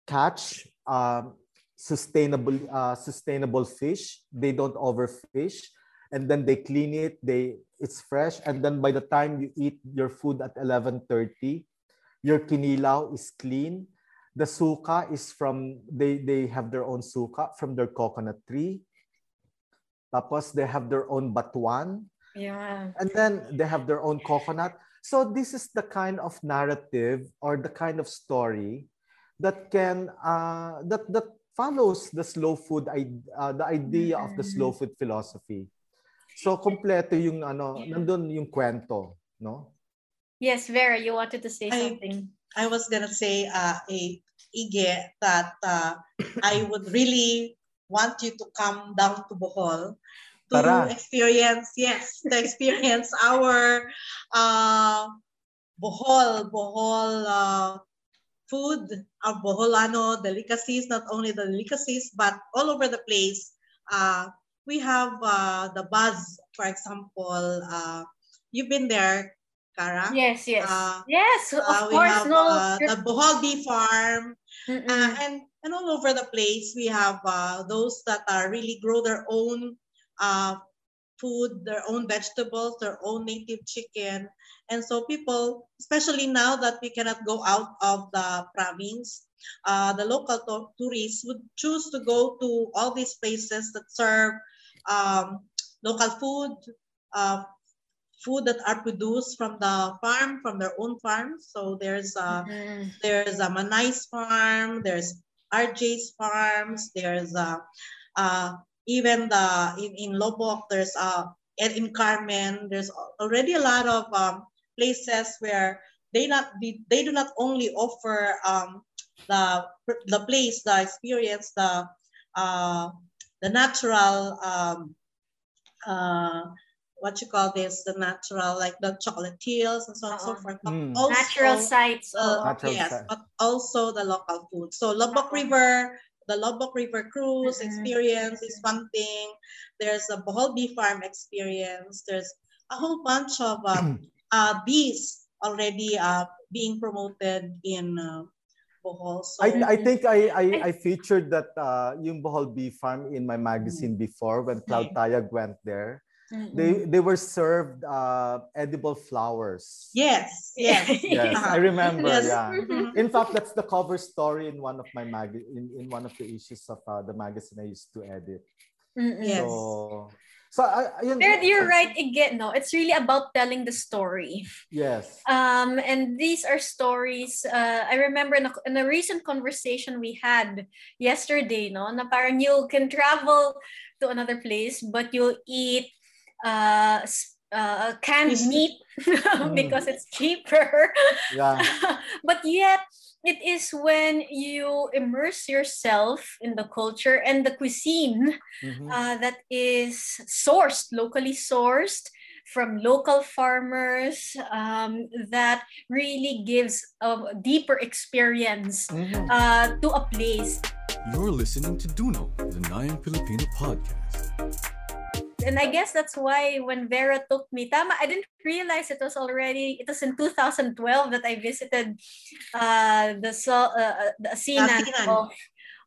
catch uh, sustainable uh, sustainable fish. They don't overfish, and then they clean it, they it's fresh, and then by the time you eat your food at eleven thirty, your kinilaw is clean. The suka is from, they, they have their own suka from their coconut tree. Tapos they have their own batuan. Yeah. And then they have their own coconut. So this is the kind of narrative or the kind of story that can, uh, that, that follows the slow food, uh, the idea of the slow food philosophy. So kompleto yung ano, nandun yung kwento, no? Yes, Vera, you wanted to say something. I, I was gonna say, uh, Ige, that uh, I would really want you to come down to Bohol to Para. experience, yes, to experience our uh, Bohol, Bohol uh, food, our Boholano delicacies, not only the delicacies, but all over the place. Uh, we have uh, the buzz, for example, uh, you've been there, Kara. Yes, yes. Uh, yes, of uh, we course. Have, no. uh, the Bohol Bee Farm. Mm -mm. Uh, and, and all over the place, we have uh, those that are really grow their own uh, food, their own vegetables, their own native chicken. And so people, especially now that we cannot go out of the province, uh, the local to tourists would choose to go to all these places that serve um, local food, uh, food that are produced from the farm, from their own farm. So there's a, mm-hmm. there's a Manay's farm, there's R J's farms, there's a, uh, even the, in, in Lobok, there's a, and in Carmen, there's already a lot of um, places where they not they, they do not only offer um, the, the place, the experience, the, uh, the natural, um, uh, what you call this, the natural, like the chocolatiels and so on and uh -oh. so forth. But mm. also, natural sites. Uh, natural yes, sites. But also the local food. So Lobok uh -oh. River, the Lobok River cruise mm -hmm. experience is one thing. There's a Bohol Bee Farm experience. There's a whole bunch of uh, uh, bees already uh, being promoted in uh, Bohol. So, I, I think I, I, I featured that uh, yung Bohol Bee Farm in my magazine mm -hmm. before when Cloud Tayag went there. Mm-hmm. They they were served uh, edible flowers. Yes, yes, yes. I remember. Yes. Yeah. Mm-hmm. In fact, that's the cover story in one of my mag in, in one of the issues of uh, the magazine I used to edit. Mm-hmm. Yes. So, so I, I, I, you're right again. No, it's really about telling the story. Yes. Um, and these are stories. Uh, I remember in a, in a recent conversation we had yesterday. No, na parang you can travel to another place, but you'll eat. Uh, uh, canned meat because it's cheaper. Yeah. But yet, it is when you immerse yourself in the culture and the cuisine mm-hmm. uh, that is sourced, locally sourced from local farmers, um, that really gives a deeper experience mm-hmm. uh, to a place. You're listening to Duno, the Nayong Pilipino podcast. And I guess that's why when Vera took me, tama, I didn't realize it was already, it was in two thousand twelve that I visited uh, the, uh, the Asinan of,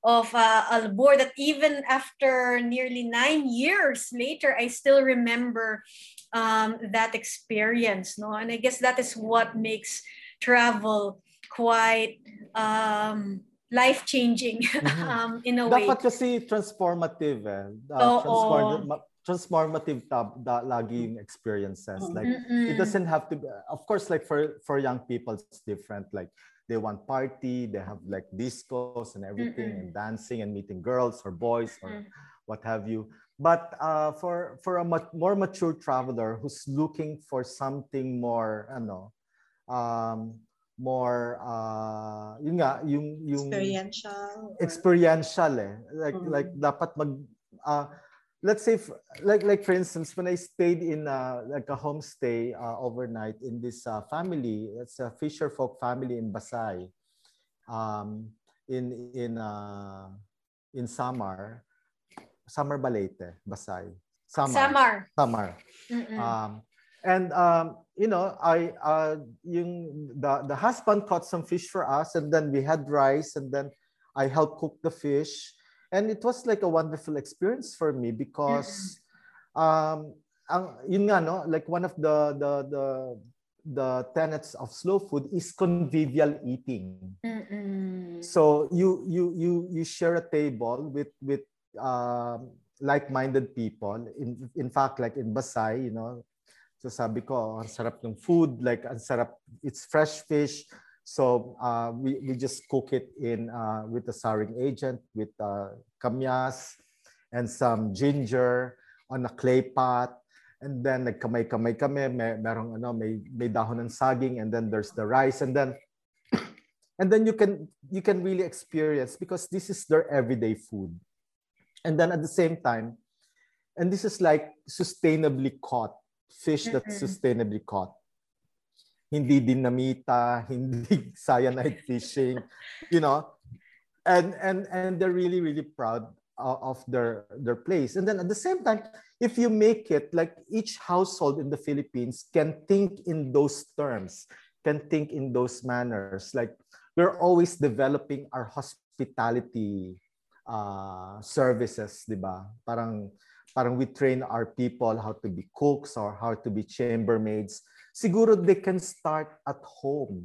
of uh, Albor, that even after nearly nine years later, I still remember um, that experience. No? And I guess that is what makes travel quite um, life-changing mm-hmm. um, in a way. Dapat kasi transformative. Eh? Uh, oh, transformative. Oh. Transformative tab that laging experiences, like mm-mm. it doesn't have to be, of course, like for for young people it's different, like they want party, they have like discos and everything mm-mm. and dancing and meeting girls or boys or mm. what have you, but uh for for a much more mature traveler who's looking for something more, I don't know, um more uh yun nga, yung yung experiential experiential eh. Like mm. like dapat mag uh, let's say, like, like for instance, when I stayed in uh, like a homestay uh, overnight in this uh, family, it's a fisher folk family in Basey, um, in in uh, in Samar, Samar Balete, Basey, Samar, Samar, Samar. Mm-mm. Um, and um, you know, I uh, yung the the husband caught some fish for us, and then we had rice, and then I helped cook the fish. And it was like a wonderful experience for me because, um, yun nga, no? Like one of the the the the tenets of slow food is convivial eating. Mm-mm. So you you you you share a table with with um, like-minded people. In in fact, like in Basey, you know, so sabi ko, ang sarap ng food. Like ang sarap, it's fresh fish. So uh, we, we just cook it in uh, with a souring agent, with uh, kamyas and some ginger on a clay pot. And then nagkamay-kamay kami, may, merong, ano, may, may dahon ng saging, and then there's the rice. And then, and then you, can, you can really experience, because this is their everyday food. And then at the same time, and this is like sustainably caught, fish that's sustainably caught. Hindi dinamita, hindi cyanide fishing, you know, and and and they're really really proud of their their place. And then at the same time, if you make it like each household in the Philippines can think in those terms, can think in those manners. Like we're always developing our hospitality uh, services, di ba? Parang parang we train our people how to be cooks or how to be chambermaids. Siguro they can start at home.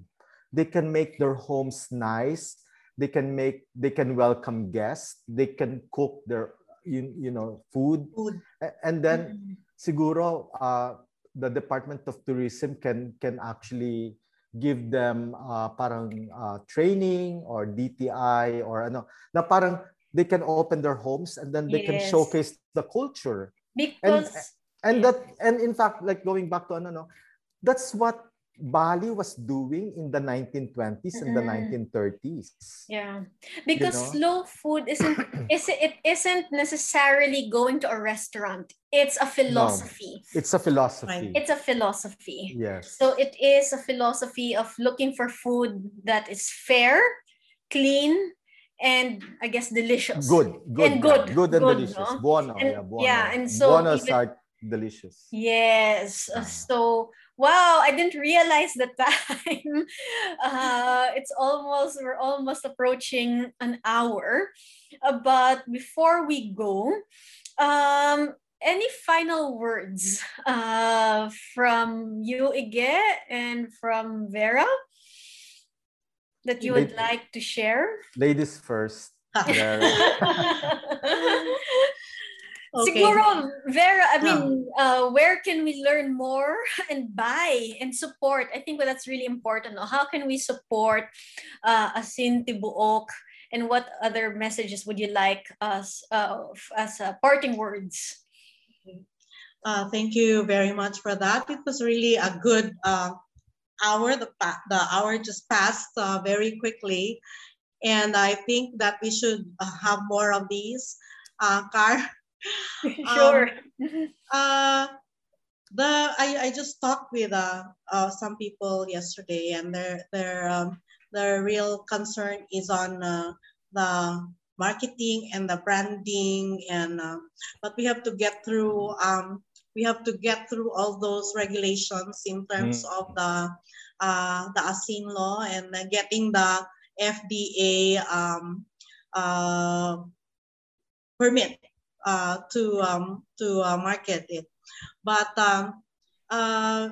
They can make their homes nice. They can make, they can welcome guests. They can cook their, you, you know, food. food. And then mm-hmm. siguro uh, the Department of Tourism can can actually give them uh, parang uh, training or D T I or ano, na parang they can open their homes and then they yes. can showcase the culture. Because and, and that and in fact, like going back to ano no. That's what Bali was doing in the nineteen twenties and mm-hmm. the nineteen thirties. Yeah, because you know? Slow food isn't is it isn't necessarily going to a restaurant. It's a philosophy. No, it's a philosophy. It's a philosophy. Yes. So it is a philosophy of looking for food that is fair, clean, and I guess delicious. Good, good, and good, good, good and good, delicious. No? Buono, and, yeah, buono. Yeah, and so buonos even, are delicious. Yes. Yeah. So. Wow, I didn't realize the time. Uh, it's almost, we're almost approaching an hour. Uh, but before we go, um, any final words uh, from you, Ige, and from Vera that you would Ladies, like to share? Ladies first. Vera. Okay. Siguro, Vera, I mean, uh, where can we learn more and buy and support? I think well, that's really important. How can we support uh, Asin Tibuok? And what other messages would you like us uh, as uh, parting words? Uh, thank you very much for that. It was really a good uh, hour. The, the hour just passed uh, very quickly. And I think that we should have more of these. Uh, Car. Sure. Um, uh, the I, I just talked with uh, uh, some people yesterday, and their their um, their real concern is on uh, the marketing and the branding, and uh, but we have to get through. Um, we have to get through all those regulations in terms mm-hmm. of the uh, the ASIN law and uh, getting the F D A um, uh, permit. Uh, to um, to uh, market it, but um, uh,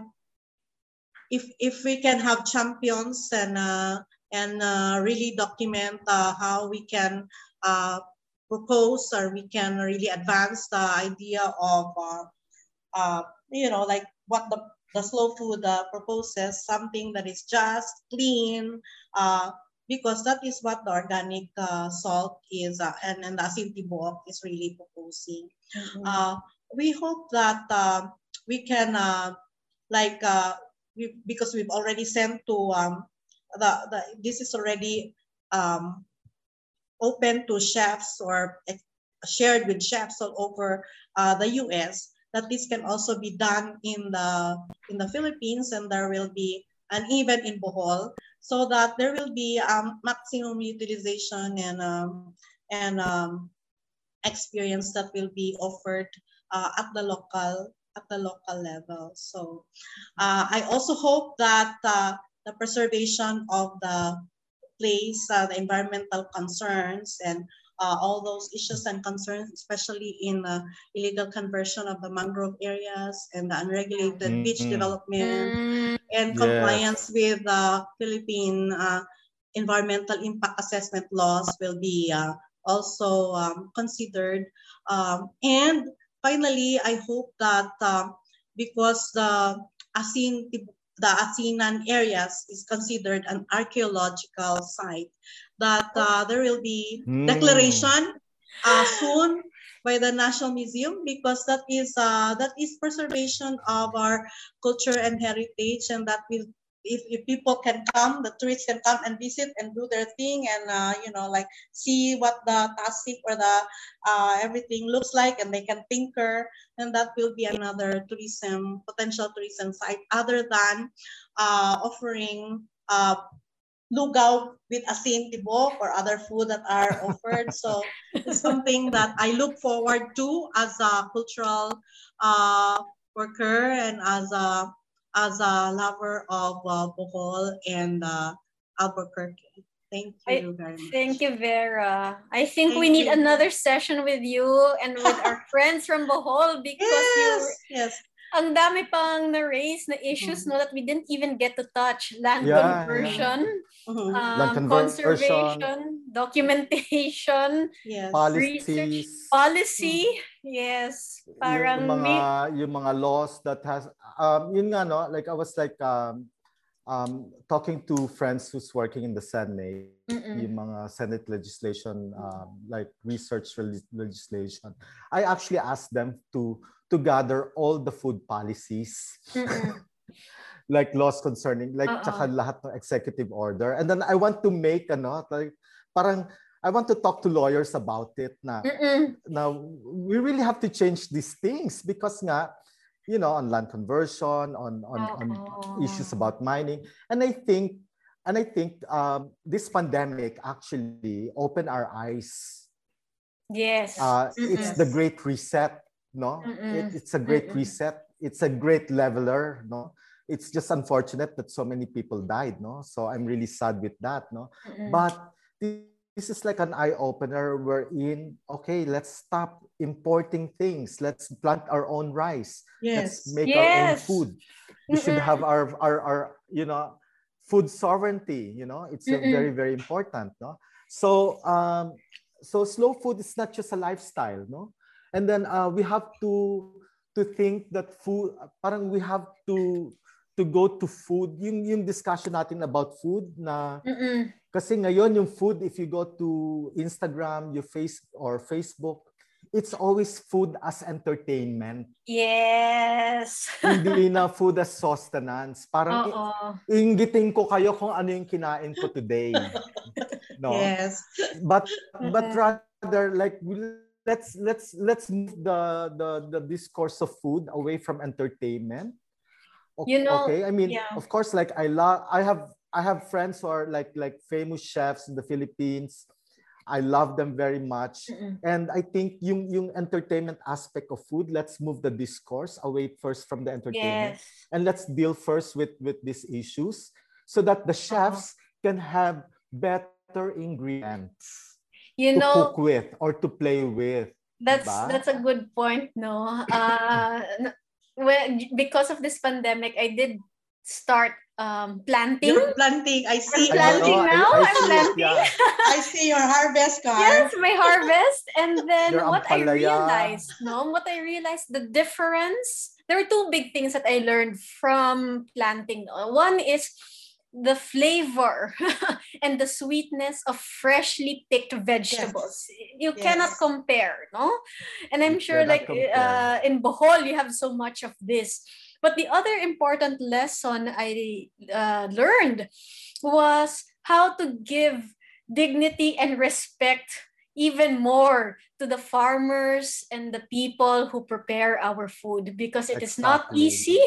if if we can have champions and uh, and uh, really document uh, how we can uh, propose or we can really advance the idea of uh, uh, you know like what the the slow food uh, proposes, something that is just clean. Uh, Because that is what the organic uh, salt is, uh, and, and the Asin Tibuok is really proposing. Mm-hmm. Uh, we hope that uh, we can, uh, like, uh, we, because we've already sent to, um, the, the this is already um, open to chefs or shared with chefs all over uh, the U S, that this can also be done in the, in the Philippines, and there will be an event in Bohol so that there will be um, maximum utilization and, um, and um, experience that will be offered uh, at the local at the local level. So uh, I also hope that uh, the preservation of the place, uh, the environmental concerns, and uh, all those issues and concerns, especially in uh, illegal conversion of the mangrove areas and the unregulated mm-hmm. beach development and compliance yeah. with the uh, Philippine uh, environmental impact assessment laws will be uh, also um, considered. Um, and finally, I hope that uh, because the Asin, the Asinan areas is considered an archaeological site, that uh, there will be mm. declaration uh, soon by the National Museum, because that is uh, that is preservation of our culture and heritage, and that will. If, if people can come, the tourists can come and visit and do their thing, and uh, you know, like see what the Tasik or the uh, everything looks like, and they can tinker, and that will be another tourism potential tourism site, other than uh, offering uh, lugaw with asin tibuok or other food that are offered. So it's something that I look forward to as a cultural uh, worker and as a as a lover of uh, Bohol and uh, Albuquerque. Thank you I, very much. Thank you, Vera. I think thank we need you. another session with you and with our friends from Bohol, because yes, you, yes. ang dami pang na-raise na issues mm-hmm. no, that we didn't even get to touch. Land yeah, conversion, yeah. Mm-hmm. um, Land conversion, conservation, documentation, yes. policies. Research, policy. Mm-hmm. Yes, parang yung mga yung mga laws that has um yun nga no, like I was like um um talking to friends who's working in the Senate, mm-mm. yung mga Senate legislation, um like research legislation. I actually asked them to to gather all the food policies. Like laws concerning like uh-oh. Tsaka lahat ng executive order, and then I want to make ano like parang I want to talk to lawyers about it na. Mm-mm. Now, we really have to change these things, because nga, you know, on land conversion, on on, on issues about mining, and I think, and I think um, this pandemic actually opened our eyes. Yes, uh, it's the great reset, no? It, it's a great Mm-mm. reset. It's a great leveler, no? It's just unfortunate that so many people died, no? So I'm really sad with that, no? Mm-mm. But the, this is like an eye-opener. We're in, okay, let's stop importing things. Let's plant our own rice. Yes. Let's make yes. our own food. We Mm-mm. should have our, our, our, you know, food sovereignty, you know, it's Mm-mm. very, very important. No? So, um, so slow food is not just a lifestyle, no? And then uh, we have to, to think that food, parang we have to, to go to food, yung, yung discussion natin about food na, Mm-mm. kasi ngayon yung food, if you go to Instagram, your face or Facebook, it's always food as entertainment. Yes! Hindi na food as sustenance. Parang ingitin ko kayo kung ano yung kinain ko today. No? Yes. But, but rather, like, let's, let's, let's move the, the, the discourse of food away from entertainment. Okay, you know, okay. I mean, yeah. of course, like I love, I have, I have friends who are like, like famous chefs in the Philippines. I love them very much, Mm-mm. and I think yung yung entertainment aspect of food. Let's move the discourse away first from the entertainment, yes. and let's deal first with with these issues, so that the chefs uh-huh. can have better ingredients you to know, cook with or to play with. That's diba? That's a good point, no. Uh, well, because of this pandemic, I did start um, planting. You're planting. I see. I'm planting I now. I, I I'm see planting. It, yeah. I see your harvest, Car. Yes, my harvest. And then your what ampalaya. I realized, no, what I realized, the difference. There are two big things that I learned from planting. One is the flavor and the sweetness of freshly picked vegetables. Yes. You yes. cannot compare, no? And I'm you sure like uh, in Bohol, you have so much of this. But the other important lesson I uh, learned was how to give dignity and respect even more to the farmers and the people who prepare our food, because it exactly. is not easy.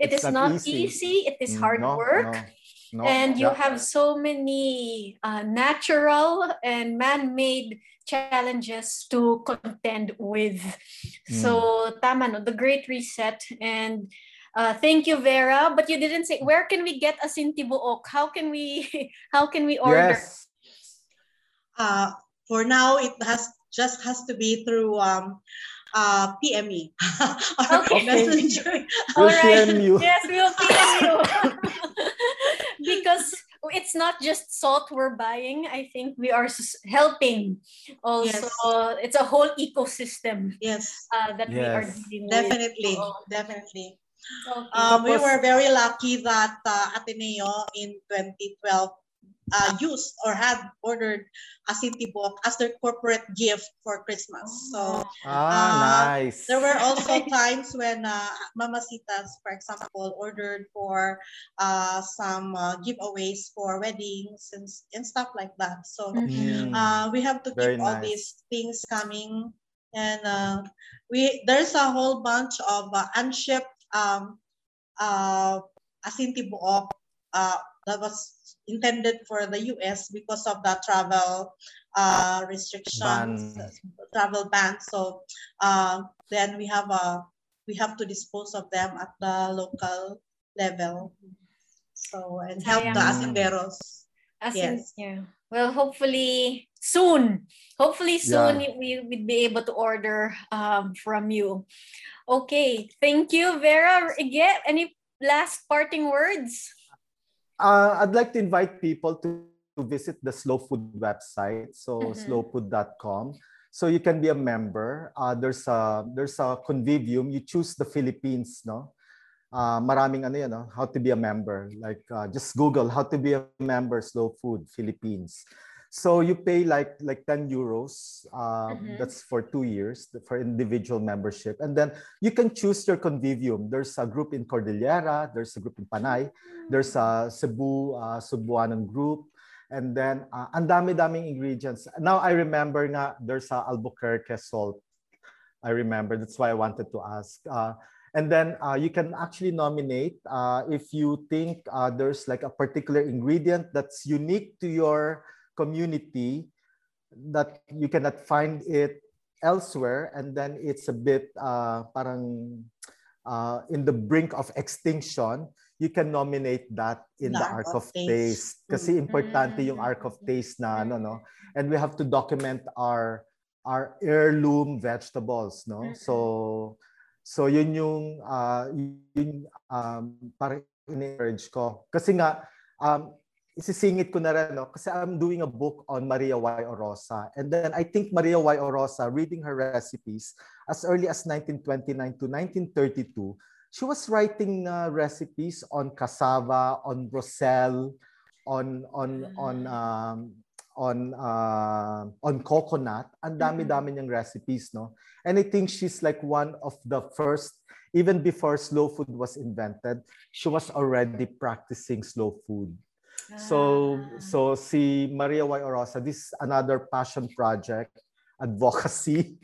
it it's is not easy. easy. It is hard no, work. No. No, and you yeah. have so many uh, natural and man-made challenges to contend with. Mm. So, tama no, the Great Reset. And uh, thank you, Vera. But you didn't say, where can we get Asin Tibuok? How can we, how can we order? Yes. Uh, for now, it has just has to be through um, uh, P M E. or okay. Messenger. All right. P M U. Yes, we'll P M you. Because it's not just salt we're buying. I think we are helping also. Yes. It's a whole ecosystem yes. uh, that yes. we are dealing definitely, with. Oh. Definitely. Okay. Um, we were very lucky that uh, Ateneo in twenty twelve uh, used or had ordered Asin Tibuok as their corporate gift for Christmas. So ah, uh, nice. There were also times when uh, Mamacitas, for example, ordered for uh, some uh, giveaways for weddings and, and stuff like that. So mm-hmm. uh, we have to very keep nice. All these things coming. And uh, we there's a whole bunch of uh, unshipped um, uh, Asin Tibuok uh, that was intended for the U S because of the travel uh, restrictions, ban. travel ban. So uh, then we have a we have to dispose of them at the local level. So and help the asinderos. Asin, yes. Yeah. Well, hopefully soon. Hopefully soon yeah. we would be able to order um, from you. Okay. Thank you, Vera. Again, any last parting words? Uh, I'd like to invite people to, to visit the Slow Food website, so mm-hmm. slow food dot com. So you can be a member. Uh, there's a there's a convivium. You choose the Philippines, no? Uh, maraming ano yan, no? How to be a member. Like uh, just Google how to be a member. Slow Food Philippines. So you pay like like ten euros. Uh, mm-hmm. That's for two years for individual membership, and then you can choose your convivium. There's a group in Cordillera. There's a group in Panay. Mm-hmm. There's a Cebu uh, Cebuanan group, and then uh, ang dami-daming ingredients. Now I remember na there's a Albuquerque salt. I remember that's why I wanted to ask. Uh, and then uh, you can actually nominate uh, if you think uh, there's like a particular ingredient that's unique to your community that you cannot find it elsewhere, and then it's a bit uh, parang uh, in the brink of extinction. You can nominate that in the, the Arc of Taste, kasi importante yung Arc of Taste na ano, no? And we have to document our our heirloom vegetables, no? So so yun yung uh, yun um, parang encourage ko, kasi nga um, isisingit ko na rin, no? Kasi I'm doing a book on Maria Y. Orosa. And then I think Maria Y. Orosa, reading her recipes, as early as nineteen twenty-nine to nineteen thirty-two, she was writing uh, recipes on cassava, on roselle, on on on um, on uh, on coconut. Ang dami-dami niyang recipes, no? And I think she's like one of the first, even before slow food was invented, she was already practicing slow food. So, so si Maria Y. Orosa, this is another passion project, advocacy.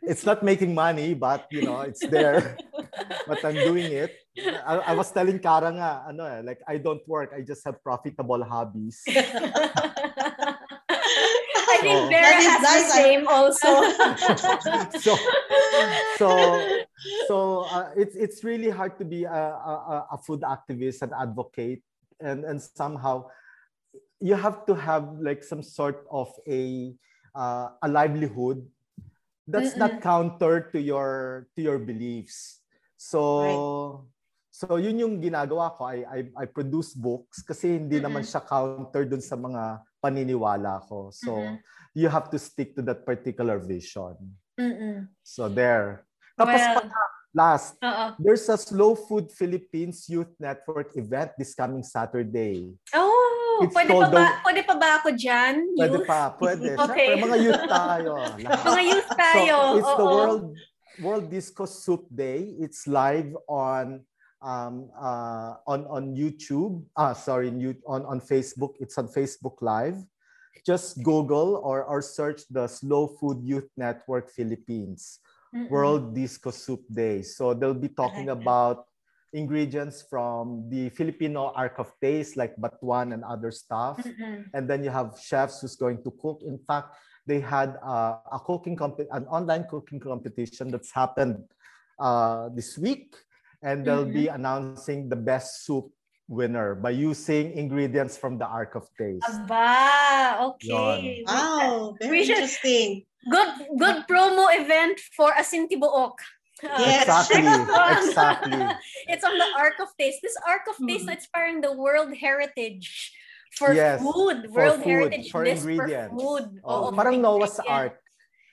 It's not making money, but you know, it's there. But I'm doing it. I, I was telling Kara nga, ano eh, like I don't work, I just have profitable hobbies. I think Vera so, has nice. The same also. so, so, so uh, it's it's really hard to be a, a, a food activist and advocate. And, and somehow you have to have like some sort of a uh, a livelihood that's mm-mm. not counter to your to your beliefs. So right. so yun yung ginagawa ko. I I, I produce books kasi hindi mm-mm. naman siya counter dun sa mga paniniwala ko. So mm-mm. you have to stick to that particular vision. Mm-mm. So there. Tapos well. pa Last, uh-oh. There's a Slow Food Philippines Youth Network event this coming Saturday. Oh, it's pwede pa, ba, the... pwede pa ba ako dyan? Pwede youth? pa, pwede. Okay. Siyempre, mga youth tayo. mga youth tayo. So, it's Uh-oh. the World World Disco Soup Day. It's live on um, uh, on on YouTube. Ah, sorry, on on Facebook. It's on Facebook Live. just Google or, or search the Slow Food Youth Network Philippines Mm-mm. World Disco Soup Day. So they'll be talking like about ingredients from the Filipino Arc of Taste, like Batuan and other stuff. Mm-mm. And then you have chefs who's going to cook. In fact, they had uh, a cooking comp an online cooking competition that's happened uh, this week. And they'll mm-hmm. be announcing the best soup winner by using ingredients from the Arc of Taste. Aba, okay. Yon. Wow, very should, interesting. Good good promo event for Asin Tibuok. Yes. Exactly, exactly. It's on the Arc of Taste. This Arc of Taste, mm-hmm. it's parang the World Heritage for yes, food. World for food, Heritage for list ingredients. For food. Oh, oh, parang Noah's Ark.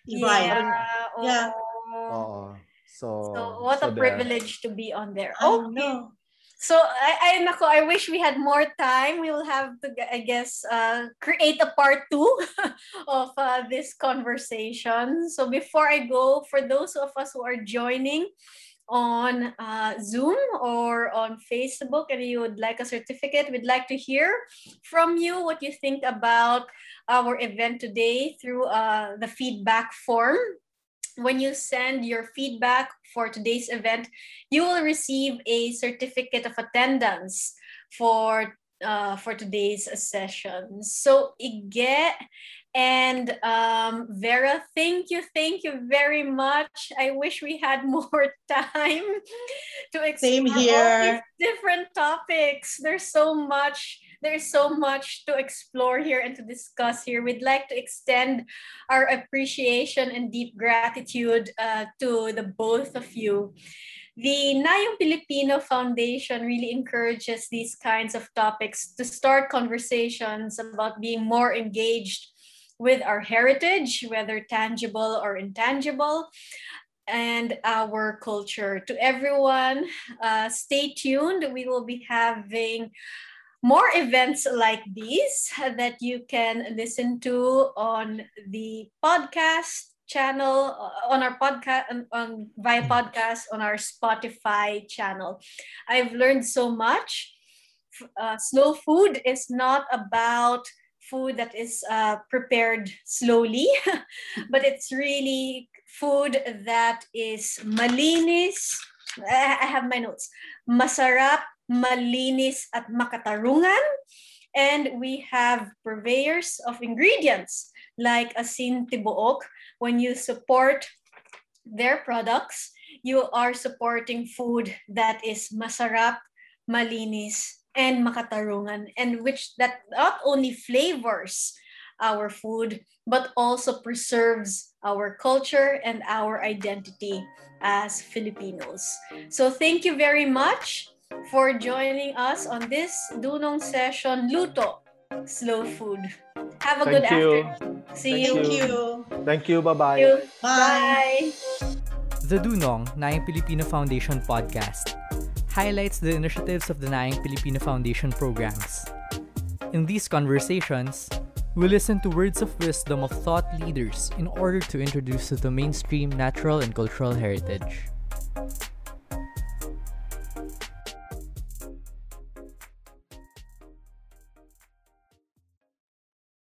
Yeah. Parang, yeah. Oh. So, so what so a there. privilege to be on there. Oh, okay. No. So I, I, nako, I wish we had more time. We will have to, I guess, uh, create a part two of uh, this conversation. So before I go, for those of us who are joining on uh, Zoom or on Facebook and you would like a certificate, we'd like to hear from you what you think about our event today through uh, the feedback form. When you send your feedback for today's event, you will receive a certificate of attendance for uh, for today's session. So Ige and um, Vera, thank you, thank you very much. I wish we had more time to explore all these different topics. There's so much. There's so much to explore here and to discuss here. We'd like to extend our appreciation and deep gratitude uh, to the both of you. The Nayong Pilipino Foundation really encourages these kinds of topics to start conversations about being more engaged with our heritage, whether tangible or intangible, and our culture. To everyone, uh, stay tuned. We will be having more events like these that you can listen to on the podcast channel, on our podcast, on, on via podcast, on our Spotify channel. I've learned so much. Uh, slow food is not about food that is uh, prepared slowly, but it's really food that is malinis. I have my notes. Masarap, malinis at makatarungan, and we have purveyors of ingredients like Asin Tibuok. When you support their products, you are supporting food that is masarap, malinis, and makatarungan, and which that not only flavors our food, but also preserves our culture and our identity as Filipinos. So thank you very much for joining us on this Dunong session, Luto, Slow Food. Have a Thank good you. afternoon. See Thank you. you. Thank you. Bye-bye. Thank you. Bye. Bye. The Dunong, Nayong Pilipino Foundation podcast highlights the initiatives of the Nayong Pilipino Foundation programs. In these conversations, we listen to words of wisdom of thought leaders in order to introduce to the mainstream natural and cultural heritage.